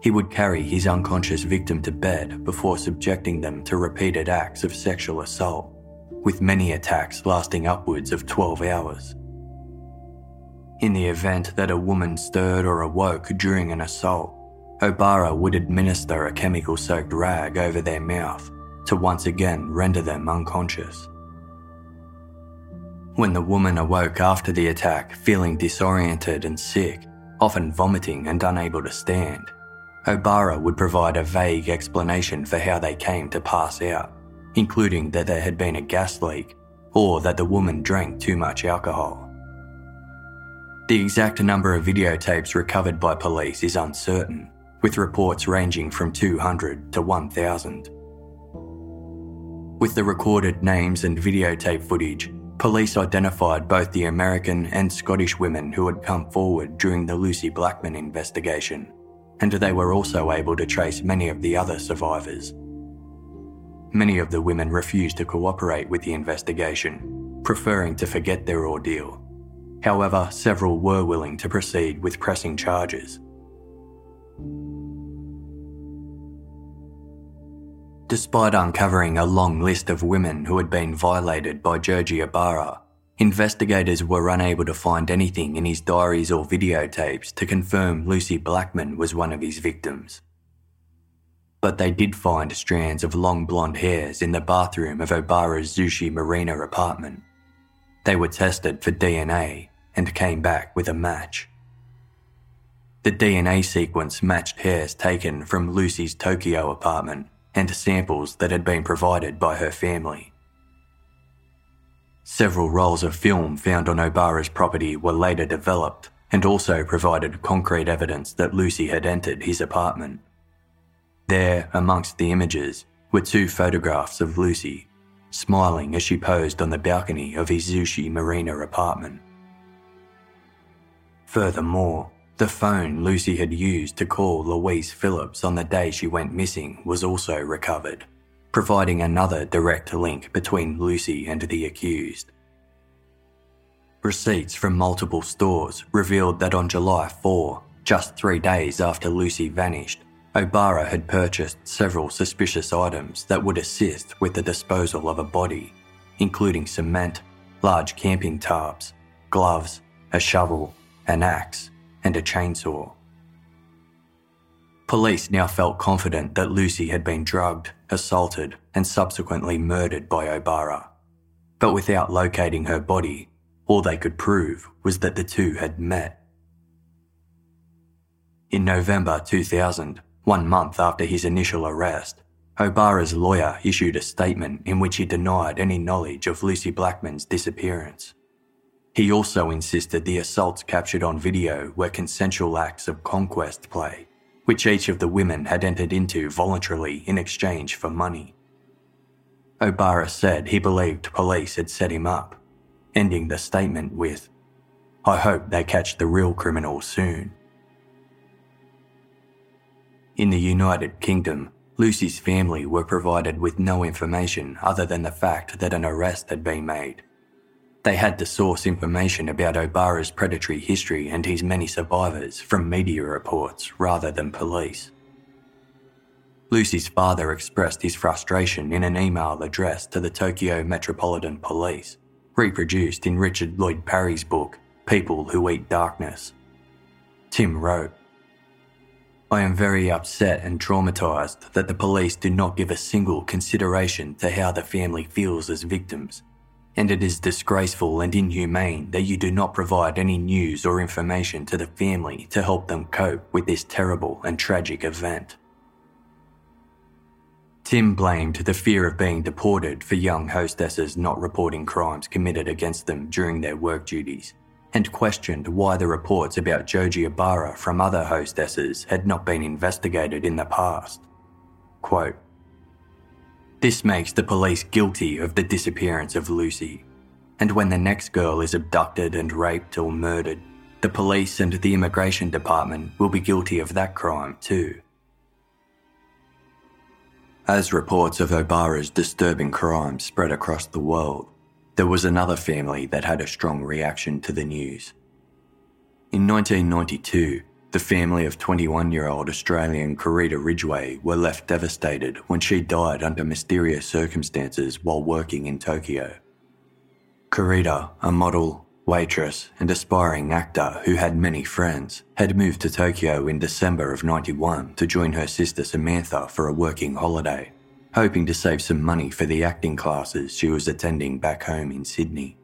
He would carry his unconscious victim to bed before subjecting them to repeated acts of sexual assault, with many attacks lasting upwards of twelve hours. In the event that a woman stirred or awoke during an assault, Obara would administer a chemical-soaked rag over their mouth to once again render them unconscious. When the woman awoke after the attack, feeling disoriented and sick, often vomiting and unable to stand, Obara would provide a vague explanation for how they came to pass out, including that there had been a gas leak or that the woman drank too much alcohol. The exact number of videotapes recovered by police is uncertain, with reports ranging from two hundred to one thousand. With the recorded names and videotape footage, police identified both the American and Scottish women who had come forward during the Lucie Blackman investigation, and they were also able to trace many of the other survivors. Many of the women refused to cooperate with the investigation, preferring to forget their ordeal. However, several were willing to proceed with pressing charges. Despite uncovering a long list of women who had been violated by Joji Obara, investigators were unable to find anything in his diaries or videotapes to confirm Lucie Blackman was one of his victims. But they did find strands of long blonde hairs in the bathroom of Obara's Zushi Marina apartment. They were tested for D N A and came back with a match. The D N A sequence matched hairs taken from Lucie's Tokyo apartment and samples that had been provided by her family. Several rolls of film found on Obara's property were later developed and also provided concrete evidence that Lucie had entered his apartment. There, amongst the images, were two photographs of Lucie, smiling as she posed on the balcony of his Zushi Marina apartment. Furthermore, the phone Lucie had used to call Louise Phillips on the day she went missing was also recovered, providing another direct link between Lucie and the accused. Receipts from multiple stores revealed that on July fourth, just three days after Lucy vanished, Obara had purchased several suspicious items that would assist with the disposal of a body, including cement, large camping tarps, gloves, a shovel, an axe, and a chainsaw. Police now felt confident that Lucy had been drugged, assaulted, and subsequently murdered by Obara. But without locating her body, all they could prove was that the two had met. In November two thousand, one month after his initial arrest, Obara's lawyer issued a statement in which he denied any knowledge of Lucy Blackman's disappearance. He also insisted the assaults captured on video were consensual acts of conquest play, which each of the women had entered into voluntarily in exchange for money. Obara said he believed police had set him up, ending the statement with, "I hope they catch the real criminal soon." In the United Kingdom, Lucy's family were provided with no information other than the fact that an arrest had been made. They had to source information about Obara's predatory history and his many survivors from media reports rather than police. Lucy's father expressed his frustration in an email addressed to the Tokyo Metropolitan Police, reproduced in Richard Lloyd Parry's book, People Who Eat Darkness. Tim wrote, "I am very upset and traumatised that the police do not give a single consideration to how the family feels as victims, and it is disgraceful and inhumane that you do not provide any news or information to the family to help them cope with this terrible and tragic event." Tim blamed the fear of being deported for young hostesses not reporting crimes committed against them during their work duties, and questioned why the reports about Joji Obara from other hostesses had not been investigated in the past. Quote, "This makes the police guilty of the disappearance of Lucy, and when the next girl is abducted and raped or murdered, the police and the immigration department will be guilty of that crime too." As reports of Obara's disturbing crimes spread across the world, there was another family that had a strong reaction to the news. In nineteen ninety-two, the family of twenty-one-year-old Australian Carita Ridgway were left devastated when she died under mysterious circumstances while working in Tokyo. Carita, a model, waitress, and aspiring actor who had many friends, had moved to Tokyo in December of ninety-one to join her sister Samantha for a working holiday, hoping to save some money for the acting classes she was attending back home in Sydney.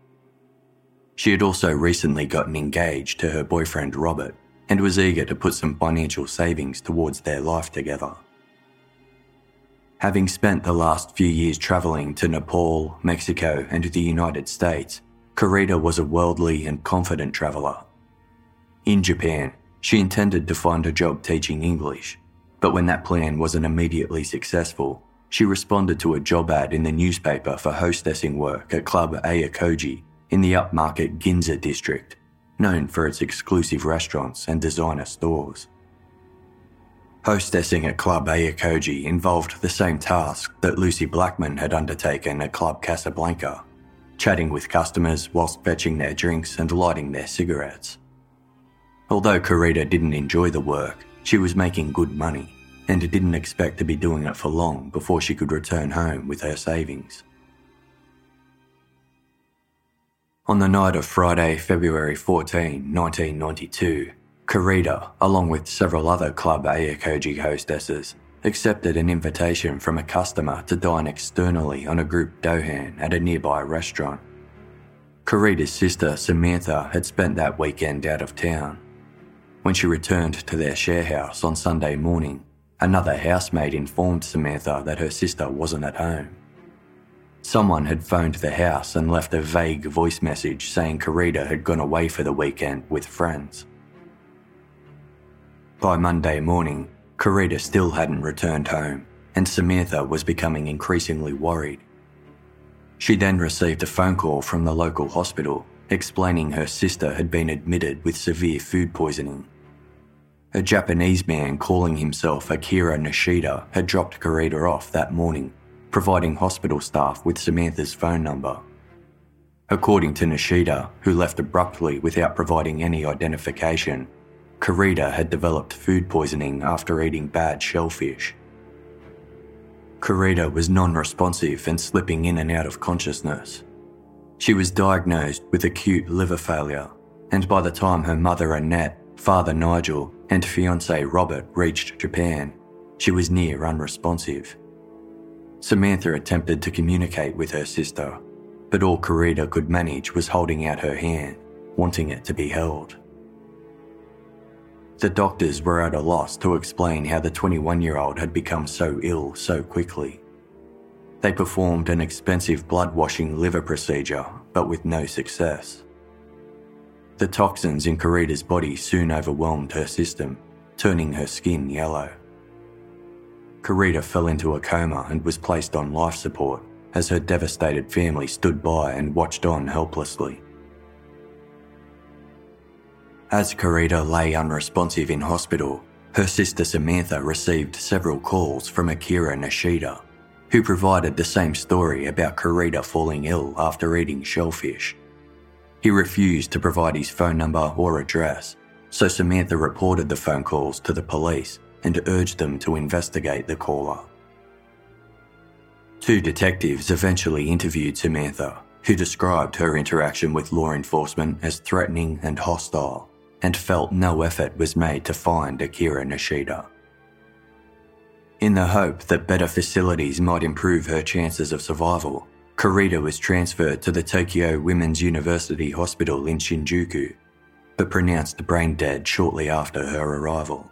She had also recently gotten engaged to her boyfriend Robert and was eager to put some financial savings towards their life together. Having spent the last few years travelling to Nepal, Mexico, and the United States, Carita was a worldly and confident traveller. In Japan, she intended to find a job teaching English, but when that plan wasn't immediately successful, she responded to a job ad in the newspaper for hostessing work at Club Ayakoji in the upmarket Ginza district, known for its exclusive restaurants and designer stores. Hostessing at Club Ayakoji involved the same task that Lucy Blackman had undertaken at Club Casablanca, chatting with customers whilst fetching their drinks and lighting their cigarettes. Although Carita didn't enjoy the work, she was making good money, and didn't expect to be doing it for long before she could return home with her savings. On the night of Friday, February fourteenth, nineteen ninety-two, Carita, along with several other Club Ayakoji hostesses, accepted an invitation from a customer to dine externally on a group Dohan at a nearby restaurant. Carita's sister, Samantha, had spent that weekend out of town. When she returned to their share house on Sunday morning, another housemaid informed Samantha that her sister wasn't at home. Someone had phoned the house and left a vague voice message saying Carita had gone away for the weekend with friends. By Monday morning, Carita still hadn't returned home, and Samantha was becoming increasingly worried. She then received a phone call from the local hospital explaining her sister had been admitted with severe food poisoning. A Japanese man calling himself Akira Nishida had dropped Carita off that morning, providing hospital staff with Samantha's phone number. According to Nishida, who left abruptly without providing any identification, Carita had developed food poisoning after eating bad shellfish. Carita was non-responsive and slipping in and out of consciousness. She was diagnosed with acute liver failure, and by the time her mother Annette, father Nigel, and fiancé Robert reached Japan, she was near unresponsive. Samantha attempted to communicate with her sister, but all Carita could manage was holding out her hand, wanting it to be held. The doctors were at a loss to explain how the twenty-one-year-old had become so ill so quickly. They performed an expensive blood-washing liver procedure, but with no success. The toxins in Carita's body soon overwhelmed her system, turning her skin yellow. Carita fell into a coma and was placed on life support, as her devastated family stood by and watched on helplessly. As Carita lay unresponsive in hospital, her sister Samantha received several calls from Akira Nishida, who provided the same story about Carita falling ill after eating shellfish. He refused to provide his phone number or address, so Samantha reported the phone calls to the police and urged them to investigate the caller. Two detectives eventually interviewed Samantha, who described her interaction with law enforcement as threatening and hostile, and felt no effort was made to find Akira Nishida. In the hope that better facilities might improve her chances of survival, Carita was transferred to the Tokyo Women's University Hospital in Shinjuku, but pronounced brain dead shortly after her arrival.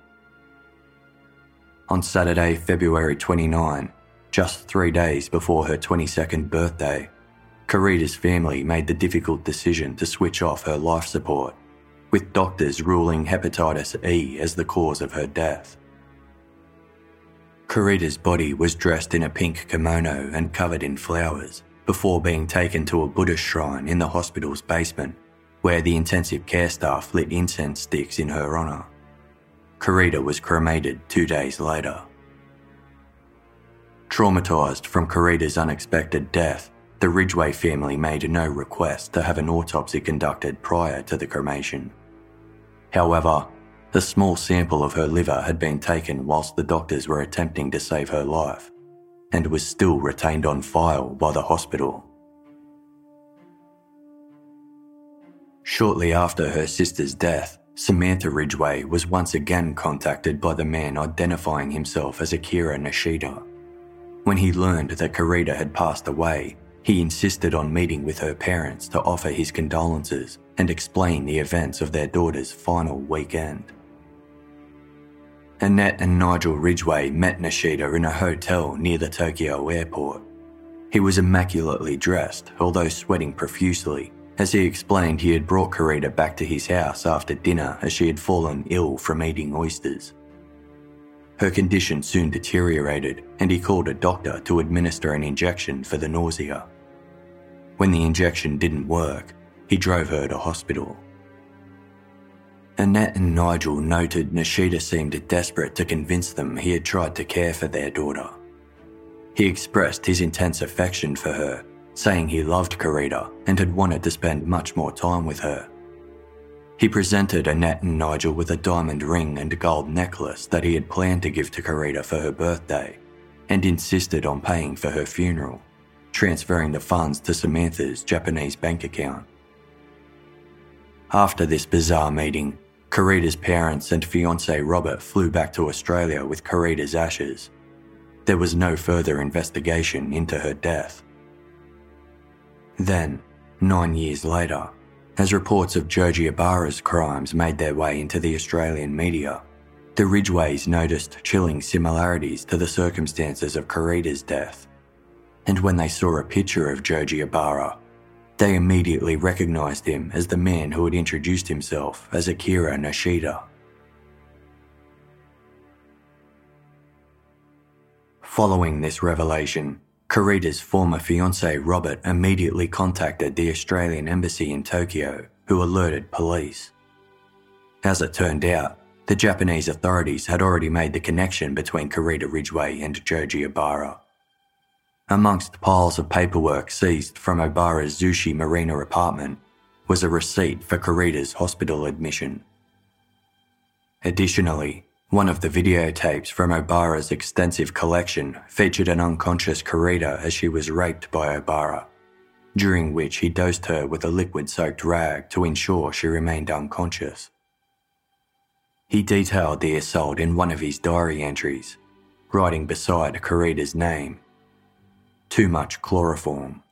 On Saturday, February twenty-ninth, just three days before her twenty-second birthday, Carita's family made the difficult decision to switch off her life support, with doctors ruling hepatitis E as the cause of her death. Carita's body was dressed in a pink kimono and covered in flowers before being taken to a Buddhist shrine in the hospital's basement, where the intensive care staff lit incense sticks in her honour. Carita was cremated two days later. Traumatised from Carita's unexpected death, the Ridgway family made no request to have an autopsy conducted prior to the cremation. However, a small sample of her liver had been taken whilst the doctors were attempting to save her life, and was still retained on file by the hospital. Shortly after her sister's death, Samantha Ridgway was once again contacted by the man identifying himself as Akira Nishida. When he learned that Carita had passed away, he insisted on meeting with her parents to offer his condolences and explain the events of their daughter's final weekend. Annette and Nigel Ridgway met Nishida in a hotel near the Tokyo airport. He was immaculately dressed, although sweating profusely, as he explained he had brought Carita back to his house after dinner as she had fallen ill from eating oysters. Her condition soon deteriorated, and he called a doctor to administer an injection for the nausea. When the injection didn't work, he drove her to hospital. Annette and Nigel noted Nishida seemed desperate to convince them he had tried to care for their daughter. He expressed his intense affection for her, saying he loved Carita and had wanted to spend much more time with her. He presented Annette and Nigel with a diamond ring and a gold necklace that he had planned to give to Carita for her birthday, and insisted on paying for her funeral, transferring the funds to Samantha's Japanese bank account. After this bizarre meeting, Carita's parents and fiancé Robert flew back to Australia with Carita's ashes. There was no further investigation into her death. Then, nine years later, as reports of Joji Obara's crimes made their way into the Australian media, the Ridgways noticed chilling similarities to the circumstances of Carita's death, and when they saw a picture of Joji Obara, they immediately recognised him as the man who had introduced himself as Akira Nishida. Following this revelation, Carita's former fiancé Robert immediately contacted the Australian embassy in Tokyo, who alerted police. As it turned out, the Japanese authorities had already made the connection between Carita Ridgway and Joji Obara. Amongst piles of paperwork seized from Obara's Zushi Marina apartment was a receipt for Carita's hospital admission. Additionally, one of the videotapes from Obara's extensive collection featured an unconscious Carita as she was raped by Obara, during which he dosed her with a liquid-soaked rag to ensure she remained unconscious. He detailed the assault in one of his diary entries, writing beside Carita's name, "Too much chloroform."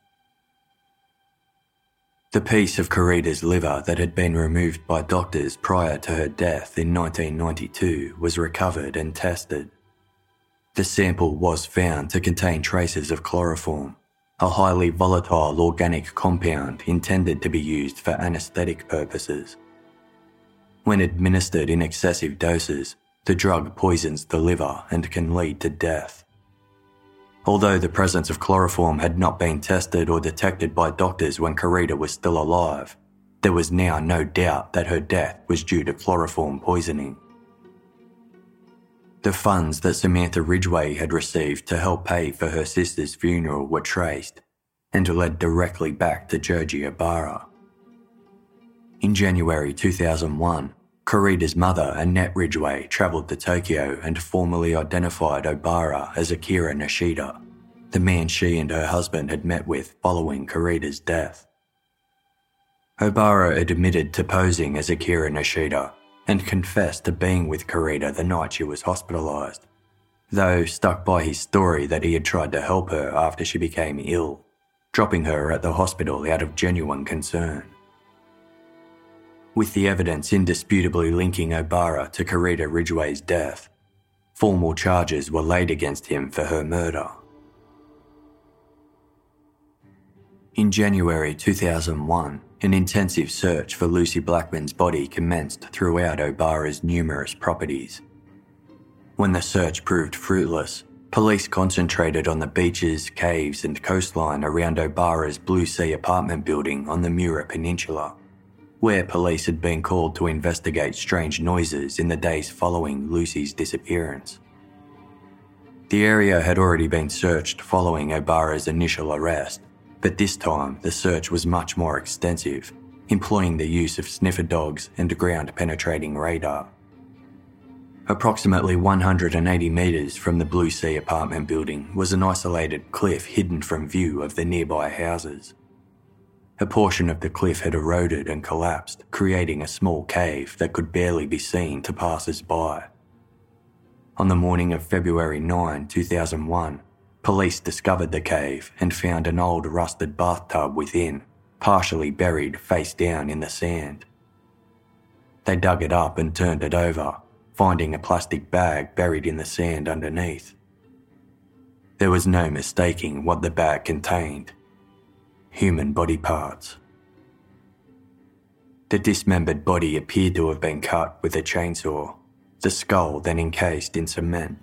The piece of Carita's liver that had been removed by doctors prior to her death in nineteen ninety-two was recovered and tested. The sample was found to contain traces of chloroform, a highly volatile organic compound intended to be used for anesthetic purposes. When administered in excessive doses, the drug poisons the liver and can lead to death. Although the presence of chloroform had not been tested or detected by doctors when Carita was still alive, there was now no doubt that her death was due to chloroform poisoning. The funds that Samantha Ridgway had received to help pay for her sister's funeral were traced and led directly back to Joji Obara. In January two thousand one, Carita's mother, Annette Ridgway, travelled to Tokyo and formally identified Obara as Akira Nishida, the man she and her husband had met with following Carita's death. Obara admitted to posing as Akira Nishida and confessed to being with Carita the night she was hospitalised, though stuck by his story that he had tried to help her after she became ill, dropping her at the hospital out of genuine concern. With the evidence indisputably linking Obara to Carita Ridgway's death, formal charges were laid against him for her murder. In January two thousand one, an intensive search for Lucy Blackman's body commenced throughout Obara's numerous properties. When the search proved fruitless, police concentrated on the beaches, caves, and coastline around Obara's Blue Sea apartment building on the Miura Peninsula, where police had been called to investigate strange noises in the days following Lucy's disappearance. The area had already been searched following Obara's initial arrest, but this time the search was much more extensive, employing the use of sniffer dogs and ground-penetrating radar. Approximately one hundred eighty metres from the Blue Sea apartment building was an isolated cliff hidden from view of the nearby houses. A portion of the cliff had eroded and collapsed, creating a small cave that could barely be seen to passers-by. On the morning of February ninth, two thousand one, police discovered the cave and found an old rusted bathtub within, partially buried face down in the sand. They dug it up and turned it over, finding a plastic bag buried in the sand underneath. There was no mistaking what the bag contained. Human body parts. The dismembered body appeared to have been cut with a chainsaw, the skull then encased in cement.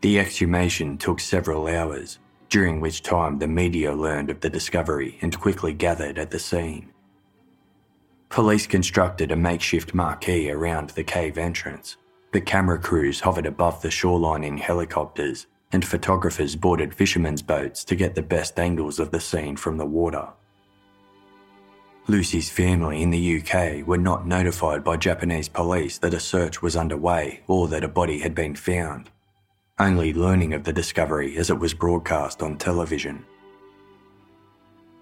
The exhumation took several hours, during which time the media learned of the discovery and quickly gathered at the scene. Police constructed a makeshift marquee around the cave entrance, but camera crews hovered above the shoreline in helicopters, and photographers boarded fishermen's boats to get the best angles of the scene from the water. Lucy's family in the U K were not notified by Japanese police that a search was underway or that a body had been found, only learning of the discovery as it was broadcast on television.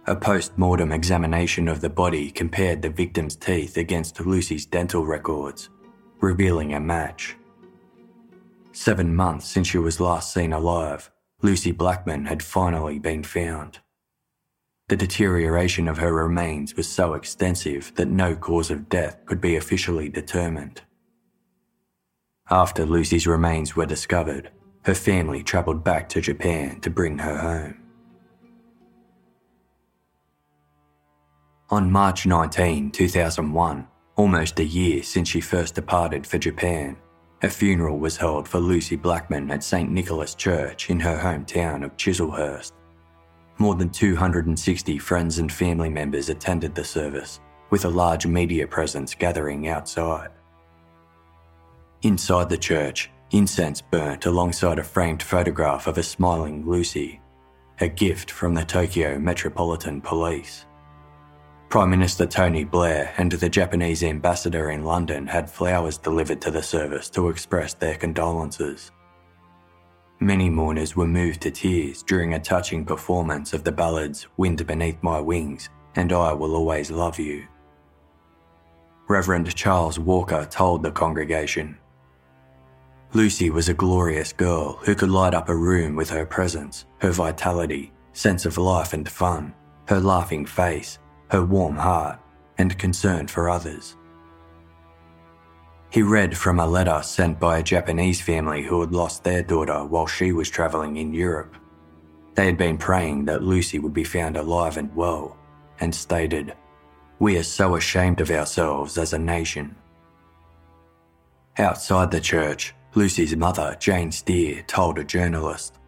A post-mortem examination of the body compared the victim's teeth against Lucy's dental records, revealing a match. Seven months since she was last seen alive, Lucy Blackman had finally been found. The deterioration of her remains was so extensive that no cause of death could be officially determined. After Lucy's remains were discovered, her family travelled back to Japan to bring her home. On March nineteenth, two thousand one, almost a year since she first departed for Japan, a funeral was held for Lucy Blackman at Saint Nicholas Church in her hometown of Chislehurst. More than two hundred sixty friends and family members attended the service, with a large media presence gathering outside. Inside the church, incense burnt alongside a framed photograph of a smiling Lucy a gift from the Tokyo Metropolitan Police. Prime Minister Tony Blair and the Japanese ambassador in London had flowers delivered to the service to express their condolences. Many mourners were moved to tears during a touching performance of the ballads Wind Beneath My Wings and I Will Always Love You. Reverend Charles Walker told the congregation, "Lucy was a glorious girl who could light up a room with her presence, her vitality, sense of life and fun, her laughing face, her warm heart, and concern for others." He read from a letter sent by a Japanese family who had lost their daughter while she was travelling in Europe. They had been praying that Lucy would be found alive and well, and stated, "We are so ashamed of ourselves as a nation." Outside the church, Lucy's mother, Jane Steer, told a journalist,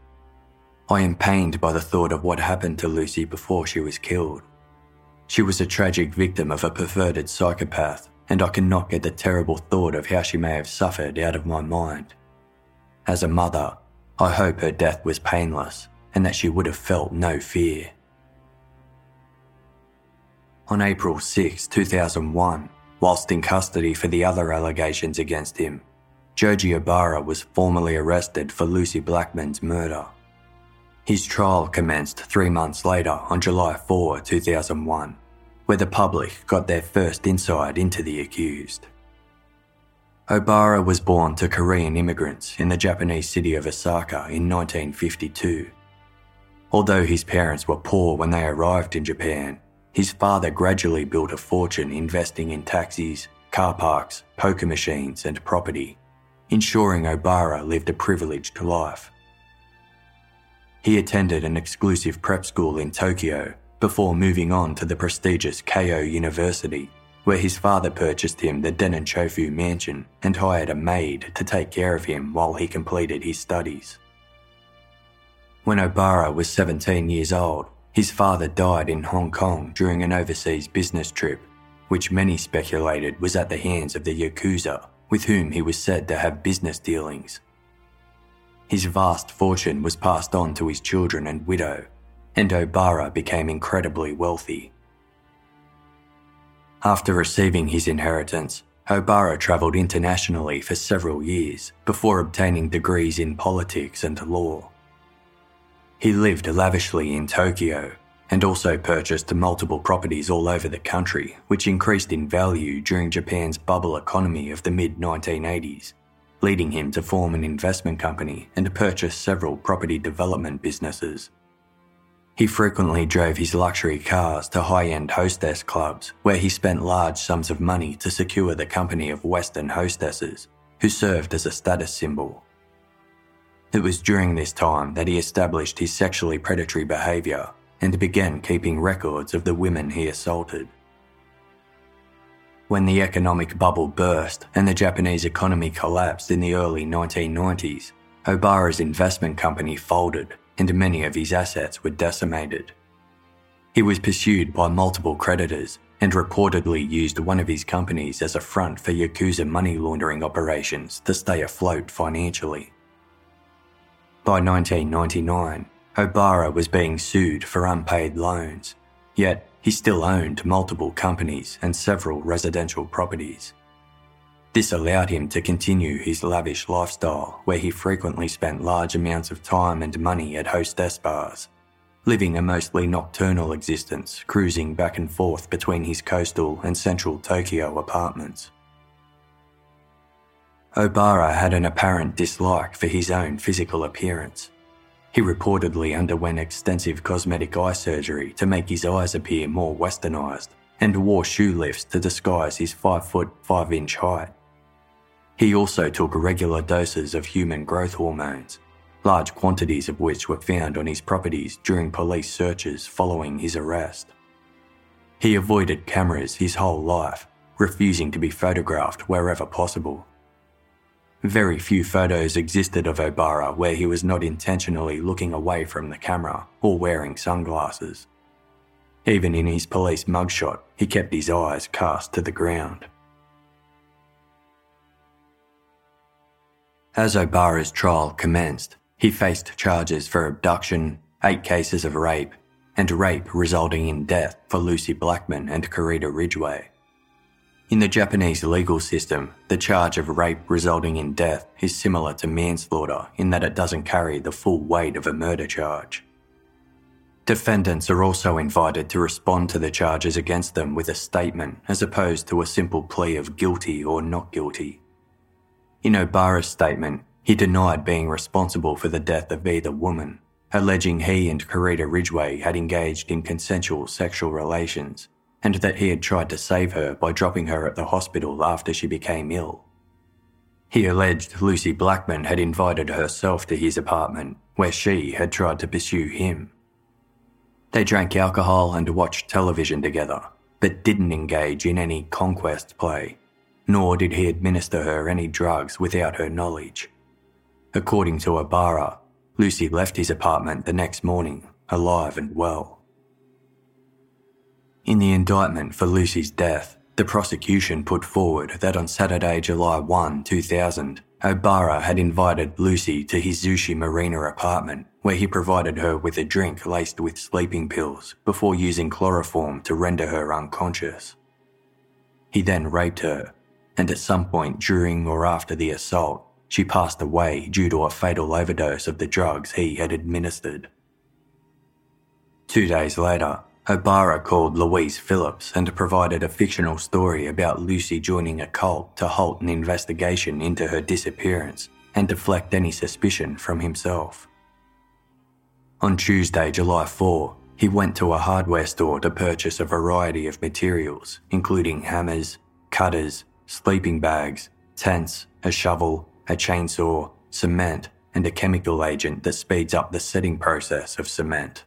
"I am pained by the thought of what happened to Lucy before she was killed. She was a tragic victim of a perverted psychopath, and I cannot get the terrible thought of how she may have suffered out of my mind. As a mother, I hope her death was painless and that she would have felt no fear." On April sixth, two thousand one, whilst in custody for the other allegations against him, Joji Obara was formally arrested for Lucy Blackman's murder. His trial commenced three months later on July fourth, two thousand one, where the public got their first insight into the accused. Obara was born to Korean immigrants in the Japanese city of Osaka in nineteen fifty-two. Although his parents were poor when they arrived in Japan, his father gradually built a fortune investing in taxis, car parks, poker machines and property, ensuring Obara lived a privileged life. He attended an exclusive prep school in Tokyo before moving on to the prestigious Keio University, where his father purchased him the Den-en-Chofu mansion and hired a maid to take care of him while he completed his studies. When Obara was seventeen years old, his father died in Hong Kong during an overseas business trip, which many speculated was at the hands of the Yakuza, with whom he was said to have business dealings. His vast fortune was passed on to his children and widow, and Obara became incredibly wealthy. After receiving his inheritance, Obara travelled internationally for several years before obtaining degrees in politics and law. He lived lavishly in Tokyo and also purchased multiple properties all over the country, which increased in value during Japan's bubble economy of the mid nineteen eighties. Leading him to form an investment company and purchase several property development businesses. He frequently drove his luxury cars to high-end hostess clubs, where he spent large sums of money to secure the company of Western hostesses, who served as a status symbol. It was during this time that he established his sexually predatory behaviour and began keeping records of the women he assaulted. When the economic bubble burst and the Japanese economy collapsed in the early nineteen nineties, Obara's investment company folded and many of his assets were decimated. He was pursued by multiple creditors and reportedly used one of his companies as a front for Yakuza money laundering operations to stay afloat financially. By nineteen ninety-nine, Obara was being sued for unpaid loans, yet he still owned multiple companies and several residential properties. This allowed him to continue his lavish lifestyle, where he frequently spent large amounts of time and money at hostess bars, living a mostly nocturnal existence, cruising back and forth between his coastal and central Tokyo apartments. Obara had an apparent dislike for his own physical appearance. He reportedly underwent extensive cosmetic eye surgery to make his eyes appear more westernised and wore shoe lifts to disguise his five foot five inch height. He also took regular doses of human growth hormones, large quantities of which were found on his properties during police searches following his arrest. He avoided cameras his whole life, refusing to be photographed wherever possible. Very few photos existed of Obara where he was not intentionally looking away from the camera or wearing sunglasses. Even in his police mugshot, he kept his eyes cast to the ground. As Obara's trial commenced, he faced charges for abduction, eight cases of rape, and rape resulting in death for Lucie Blackman and Carita Ridgway. In the Japanese legal system, the charge of rape resulting in death is similar to manslaughter in that it doesn't carry the full weight of a murder charge. Defendants are also invited to respond to the charges against them with a statement as opposed to a simple plea of guilty or not guilty. In Obara's statement, he denied being responsible for the death of either woman, alleging he and Carita Ridgway had engaged in consensual sexual relations and that he had tried to save her by dropping her at the hospital after she became ill. He alleged Lucie Blackman had invited herself to his apartment, where she had tried to pursue him. They drank alcohol and watched television together, but didn't engage in any conquest play, nor did he administer her any drugs without her knowledge. According to Obara, Lucie left his apartment the next morning, alive and well. In the indictment for Lucie's death, the prosecution put forward that on Saturday, July first, two thousand, Obara had invited Lucie to his Zushi Marina apartment, where he provided her with a drink laced with sleeping pills before using chloroform to render her unconscious. He then raped her, and at some point during or after the assault, she passed away due to a fatal overdose of the drugs he had administered. Two days later, Obara called Louise Phillips and provided a fictional story about Lucie joining a cult to halt an investigation into her disappearance and deflect any suspicion from himself. On Tuesday, July fourth, he went to a hardware store to purchase a variety of materials, including hammers, cutters, sleeping bags, tents, a shovel, a chainsaw, cement, and a chemical agent that speeds up the setting process of cement.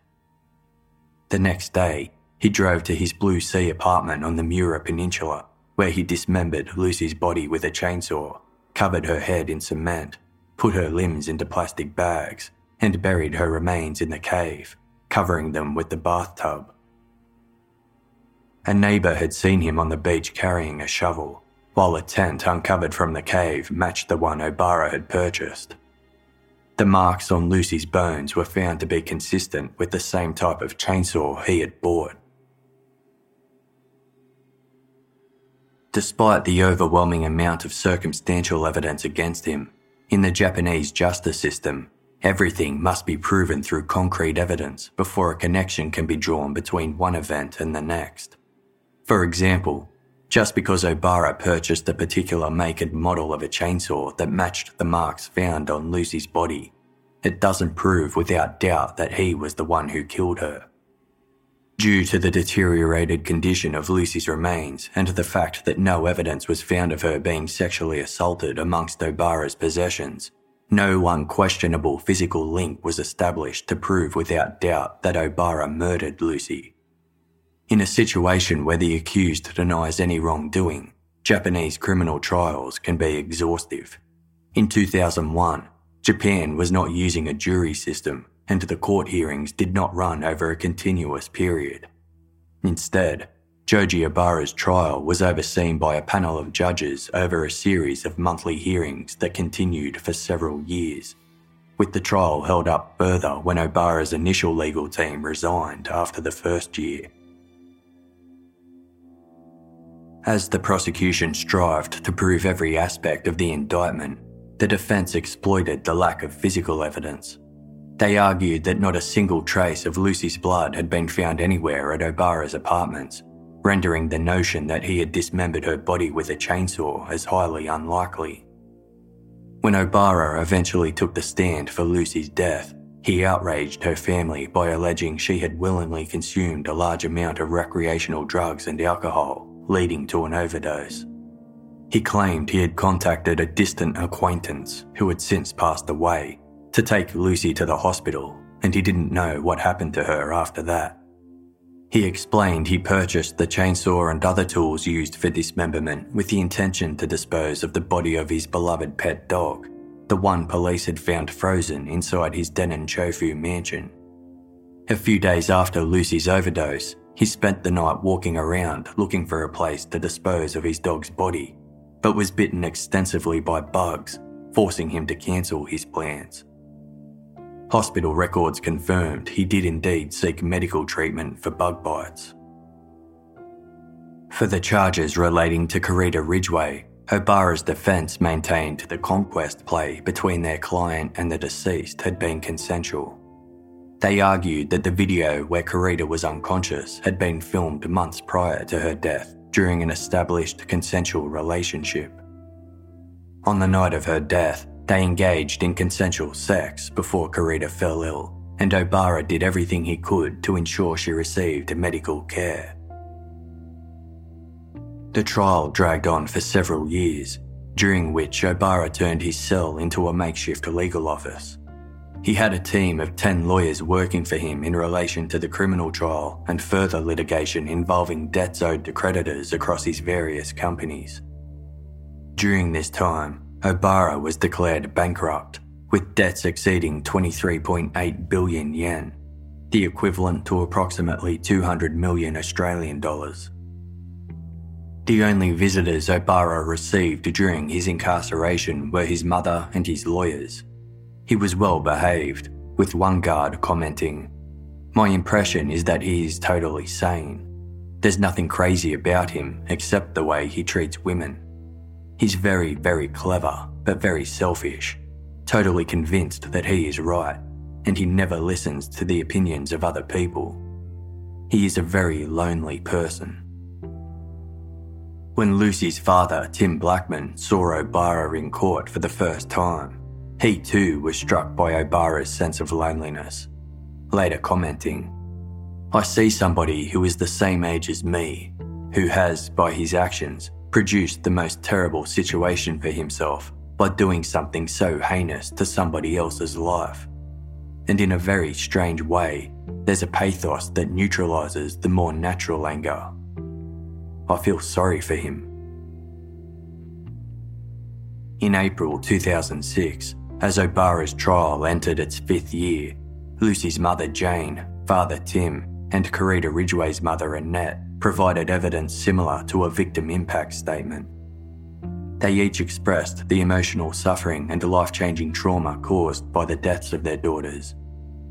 The next day, he drove to his Blue Sea apartment on the Miura Peninsula, where he dismembered Lucie's body with a chainsaw, covered her head in cement, put her limbs into plastic bags, and buried her remains in the cave, covering them with the bathtub. A neighbour had seen him on the beach carrying a shovel, while a tent uncovered from the cave matched the one Obara had purchased. The marks on Lucie's bones were found to be consistent with the same type of chainsaw he had bought. Despite the overwhelming amount of circumstantial evidence against him, in the Japanese justice system, everything must be proven through concrete evidence before a connection can be drawn between one event and the next. For example, just because Obara purchased a particular make and model of a chainsaw that matched the marks found on Lucie's body, it doesn't prove without doubt that he was the one who killed her. Due to the deteriorated condition of Lucie's remains and the fact that no evidence was found of her being sexually assaulted amongst Obara's possessions, no unquestionable physical link was established to prove without doubt that Obara murdered Lucie. In a situation where the accused denies any wrongdoing, Japanese criminal trials can be exhaustive. In two thousand one, Japan was not using a jury system and the court hearings did not run over a continuous period. Instead, Joji Obara's trial was overseen by a panel of judges over a series of monthly hearings that continued for several years, with the trial held up further when Obara's initial legal team resigned after the first year. As the prosecution strived to prove every aspect of the indictment, the defence exploited the lack of physical evidence. They argued that not a single trace of Lucie's blood had been found anywhere at Obara's apartments, rendering the notion that he had dismembered her body with a chainsaw as highly unlikely. When Obara eventually took the stand for Lucie's death, he outraged her family by alleging she had willingly consumed a large amount of recreational drugs and alcohol, leading to an overdose. He claimed he had contacted a distant acquaintance, who had since passed away, to take Lucie to the hospital, and he didn't know what happened to her after that. He explained he purchased the chainsaw and other tools used for dismemberment with the intention to dispose of the body of his beloved pet dog, the one police had found frozen inside his Den-en-Chofu mansion. A few days after Lucie's overdose, he spent the night walking around looking for a place to dispose of his dog's body, but was bitten extensively by bugs, forcing him to cancel his plans. Hospital records confirmed he did indeed seek medical treatment for bug bites. For the charges relating to Carita Ridgway, Obara's defence maintained the conquest play between their client and the deceased had been consensual. They argued that the video where Carita was unconscious had been filmed months prior to her death during an established consensual relationship. On the night of her death, they engaged in consensual sex before Carita fell ill, and Obara did everything he could to ensure she received medical care. The trial dragged on for several years, during which Obara turned his cell into a makeshift legal office. He had a team of ten lawyers working for him in relation to the criminal trial and further litigation involving debts owed to creditors across his various companies. During this time, Obara was declared bankrupt, with debts exceeding twenty-three point eight billion yen, the equivalent to approximately two hundred million Australian dollars. The only visitors Obara received during his incarceration were his mother and his lawyers. He was well behaved, with one guard commenting, "My impression is that he is totally sane. There's nothing crazy about him except the way he treats women. He's very, very clever, but very selfish, totally convinced that he is right, and he never listens to the opinions of other people. He is a very lonely person." When Lucie's father, Tim Blackman, saw Obara in court for the first time, he too was struck by Obara's sense of loneliness, later commenting, "I see somebody who is the same age as me, who has, by his actions, produced the most terrible situation for himself by doing something so heinous to somebody else's life. And in a very strange way, there's a pathos that neutralises the more natural anger. I feel sorry for him." In April two thousand six, as Obara's trial entered its fifth year, Lucie's mother Jane, father Tim, and Carita Ridgway's mother Annette provided evidence similar to a victim impact statement. They each expressed the emotional suffering and life-changing trauma caused by the deaths of their daughters,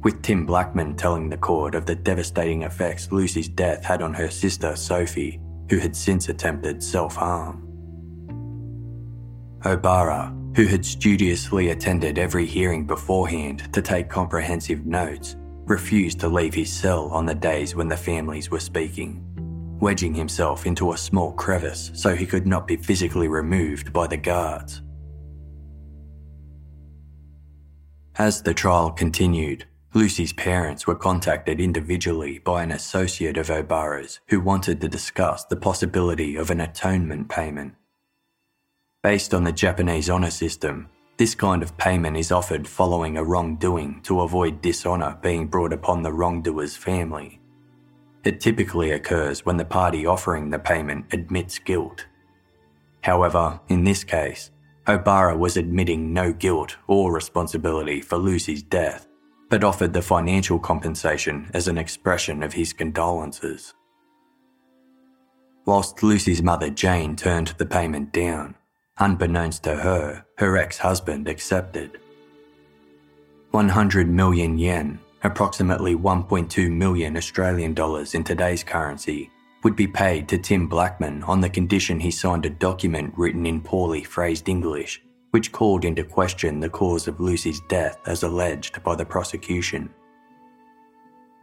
with Tim Blackman telling the court of the devastating effects Lucie's death had on her sister Sophie, who had since attempted self-harm. Obara, who had studiously attended every hearing beforehand to take comprehensive notes, refused to leave his cell on the days when the families were speaking, wedging himself into a small crevice so he could not be physically removed by the guards. As the trial continued, Lucie's parents were contacted individually by an associate of Obara's who wanted to discuss the possibility of an atonement payment. Based on the Japanese honour system, this kind of payment is offered following a wrongdoing to avoid dishonour being brought upon the wrongdoer's family. It typically occurs when the party offering the payment admits guilt. However, in this case, Obara was admitting no guilt or responsibility for Lucie's death, but offered the financial compensation as an expression of his condolences. Whilst Lucie's mother Jane turned the payment down, unbeknownst to her, her ex-husband accepted. one hundred million yen, approximately one point two million Australian dollars in today's currency, would be paid to Tim Blackman on the condition he signed a document written in poorly phrased English, which called into question the cause of Lucie's death as alleged by the prosecution.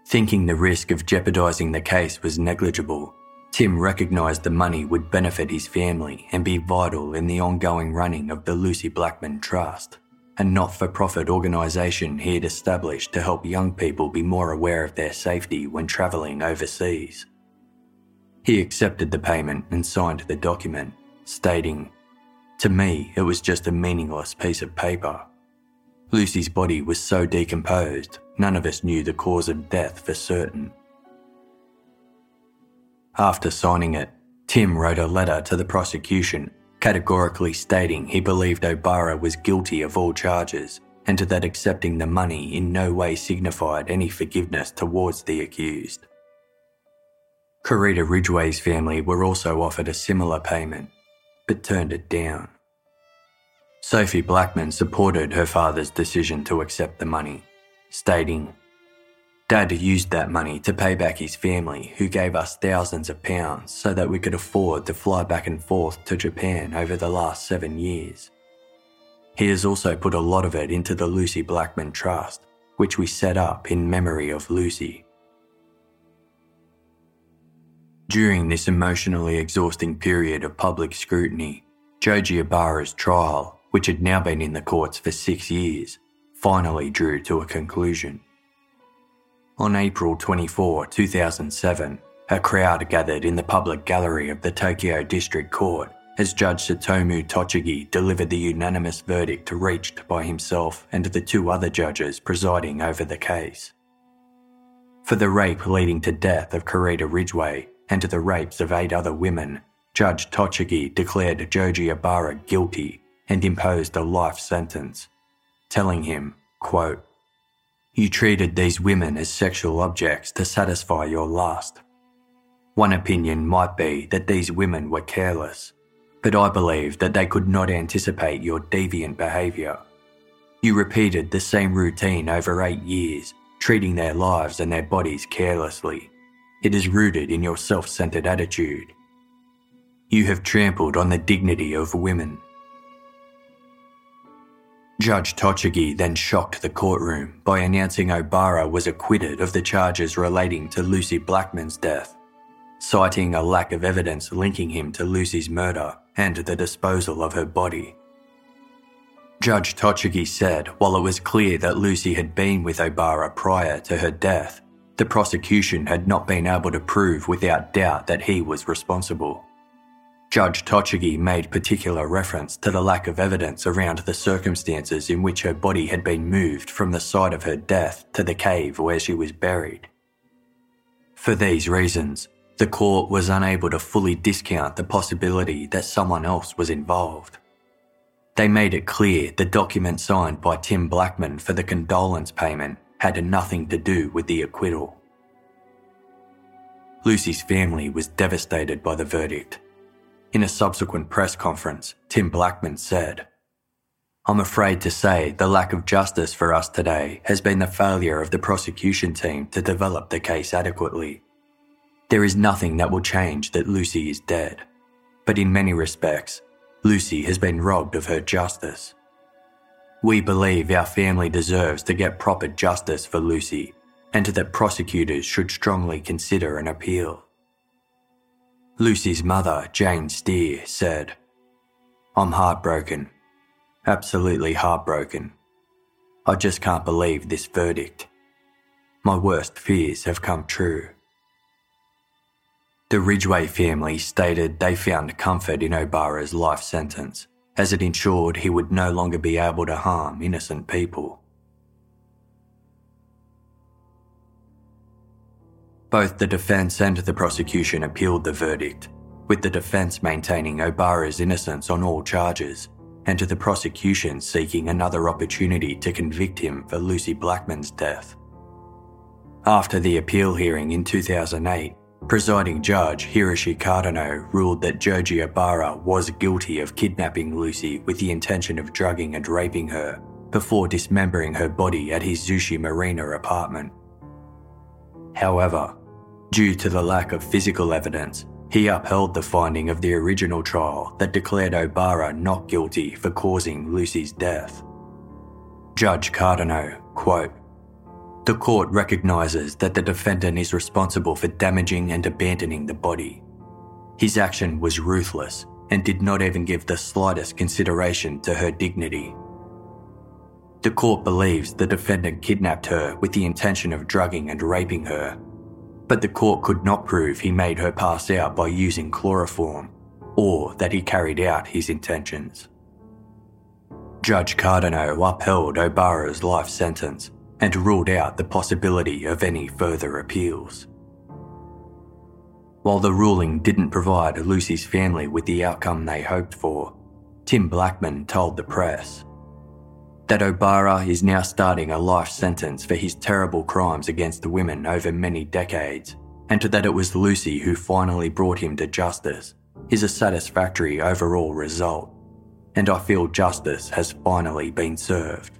Thinking the risk of jeopardising the case was negligible, Tim recognised the money would benefit his family and be vital in the ongoing running of the Lucy Blackman Trust, a not-for-profit organisation he had established to help young people be more aware of their safety when travelling overseas. He accepted the payment and signed the document, stating, "To me, it was just a meaningless piece of paper. Lucie's body was so decomposed, none of us knew the cause of death for certain." After signing it, Tim wrote a letter to the prosecution, categorically stating he believed Obara was guilty of all charges and that accepting the money in no way signified any forgiveness towards the accused. Carita Ridgway's family were also offered a similar payment, but turned it down. Sophie Blackman supported her father's decision to accept the money, stating, "Dad used that money to pay back his family who gave us thousands of pounds so that we could afford to fly back and forth to Japan over the last seven years. He has also put a lot of it into the Lucy Blackman Trust, which we set up in memory of Lucy." During this emotionally exhausting period of public scrutiny, Joji Obara's trial, which had now been in the courts for six years, finally drew to a conclusion. On April twenty-fourth, two thousand seven, a crowd gathered in the public gallery of the Tokyo District Court as Judge Sutomu Tochigi delivered the unanimous verdict reached by himself and the two other judges presiding over the case. For the rape leading to death of Carita Ridgway and the rapes of eight other women, Judge Tochigi declared Joji Ibarra guilty and imposed a life sentence, telling him, quote, "You treated these women as sexual objects to satisfy your lust. One opinion might be that these women were careless, but I believe that they could not anticipate your deviant behaviour. You repeated the same routine over eight years, treating their lives and their bodies carelessly. It is rooted in your self-centred attitude. You have trampled on the dignity of women." Judge Tochigi then shocked the courtroom by announcing Obara was acquitted of the charges relating to Lucy Blackman's death, citing a lack of evidence linking him to Lucy's murder and the disposal of her body. Judge Tochigi said while it was clear that Lucy had been with Obara prior to her death, the prosecution had not been able to prove without doubt that he was responsible. Judge Tochigi made particular reference to the lack of evidence around the circumstances in which her body had been moved from the site of her death to the cave where she was buried. For these reasons, the court was unable to fully discount the possibility that someone else was involved. They made it clear the document signed by Tim Blackman for the condolence payment had nothing to do with the acquittal. Lucy's family was devastated by the verdict. In a subsequent press conference, Tim Blackman said, "I'm afraid to say the lack of justice for us today has been the failure of the prosecution team to develop the case adequately. There is nothing that will change that Lucy is dead, but in many respects, Lucy has been robbed of her justice. We believe our family deserves to get proper justice for Lucy and that prosecutors should strongly consider an appeal." Lucy's mother, Jane Steer, said, "I'm heartbroken, absolutely heartbroken. I just can't believe this verdict. My worst fears have come true." The Ridgway family stated they found comfort in Obara's life sentence, as it ensured he would no longer be able to harm innocent people. Both the defence and the prosecution appealed the verdict, with the defence maintaining Obara's innocence on all charges, and the prosecution seeking another opportunity to convict him for Lucy Blackman's death. After the appeal hearing in two thousand eight, presiding judge Hiroshi Cardano ruled that Joji Obara was guilty of kidnapping Lucy with the intention of drugging and raping her before dismembering her body at his Zushi Marina apartment. However, due to the lack of physical evidence, he upheld the finding of the original trial that declared Obara not guilty for causing Lucy's death. Judge Cardano, quote, "The court recognises that the defendant is responsible for damaging and abandoning the body. His action was ruthless and did not even give the slightest consideration to her dignity. The court believes the defendant kidnapped her with the intention of drugging and raping her, but the court could not prove he made her pass out by using chloroform or that he carried out his intentions." Judge Cardano upheld Obara's life sentence and ruled out the possibility of any further appeals. While the ruling didn't provide Lucy's family with the outcome they hoped for, Tim Blackman told the press that Obara is now starting a life sentence for his terrible crimes against women over many decades, and that it was Lucy who finally brought him to justice is a satisfactory overall result, and I feel justice has finally been served.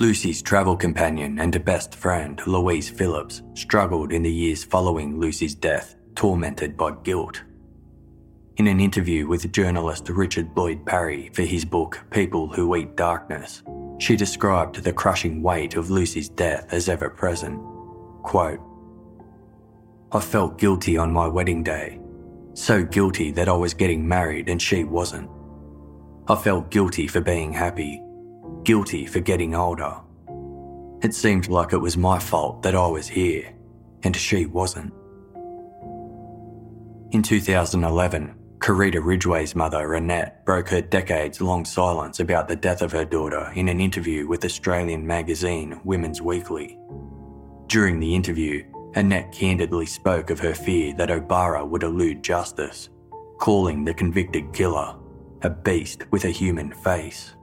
Lucie's travel companion and best friend, Louise Phillips, struggled in the years following Lucie's death, tormented by guilt. In an interview with journalist Richard Lloyd Parry for his book People Who Eat Darkness, she described the crushing weight of Lucie's death as ever-present. Quote, "I felt guilty on my wedding day, so guilty that I was getting married and she wasn't. I felt guilty for being happy, guilty for getting older. It seemed like it was my fault that I was here and she wasn't." In two thousand eleven, Carita Ridgway's mother, Annette, broke her decades-long silence about the death of her daughter in an interview with Australian magazine Women's Weekly. During the interview, Annette candidly spoke of her fear that Obara would elude justice, calling the convicted killer a beast with a human face.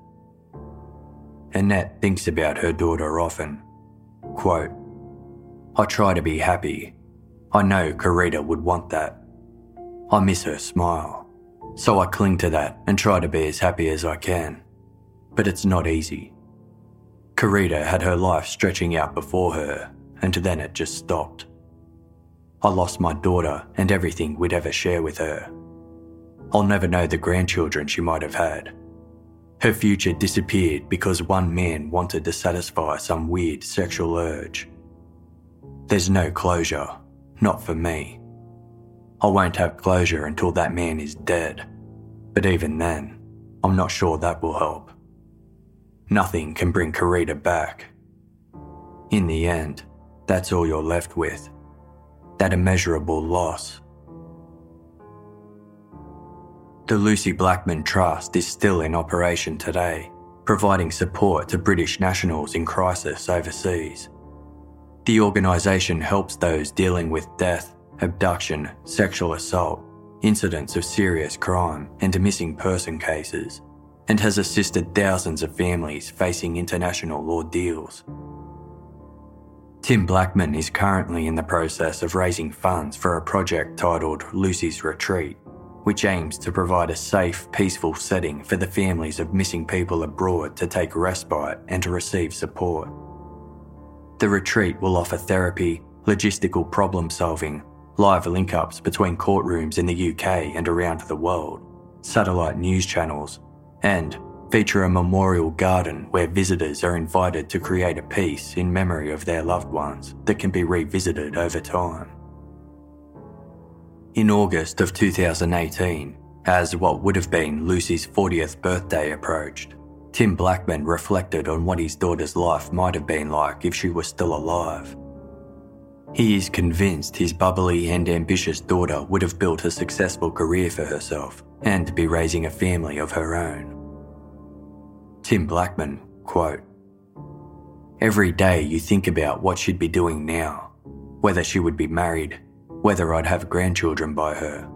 Annette thinks about her daughter often. Quote, "I try to be happy. I know Carita would want that. I miss her smile, so I cling to that and try to be as happy as I can. But it's not easy. Carita had her life stretching out before her, and then it just stopped. I lost my daughter and everything we'd ever share with her. I'll never know the grandchildren she might have had. Her future disappeared because one man wanted to satisfy some weird sexual urge. There's no closure, not for me. I won't have closure until that man is dead, but even then, I'm not sure that will help. Nothing can bring Carita back. In the end, that's all you're left with, that immeasurable loss." The Lucy Blackman Trust is still in operation today, providing support to British nationals in crisis overseas. The organisation helps those dealing with death, abduction, sexual assault, incidents of serious crime and missing person cases, and has assisted thousands of families facing international ordeals. Tim Blackman is currently in the process of raising funds for a project titled Lucy's Retreat, which aims to provide a safe, peaceful setting for the families of missing people abroad to take respite and to receive support. The retreat will offer therapy, logistical problem solving, live link-ups between courtrooms in the U K and around the world, satellite news channels, and feature a memorial garden where visitors are invited to create a piece in memory of their loved ones that can be revisited over time. In August of two thousand eighteen, as what would have been Lucie's fortieth birthday approached, Tim Blackman reflected on what his daughter's life might have been like if she were still alive. He is convinced his bubbly and ambitious daughter would have built a successful career for herself and be raising a family of her own. Tim Blackman, quote, "Every day you think about what she'd be doing now, whether she would be married, whether I'd have grandchildren by her.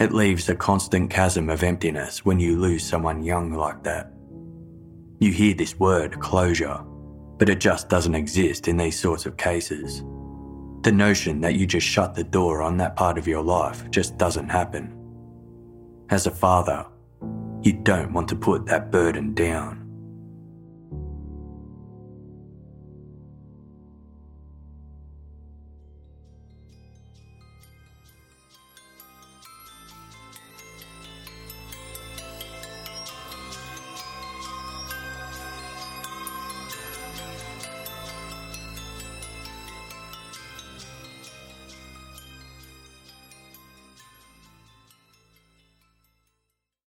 It leaves a constant chasm of emptiness when you lose someone young like that. You hear this word, closure, but it just doesn't exist in these sorts of cases. The notion that you just shut the door on that part of your life just doesn't happen. As a father, you don't want to put that burden down."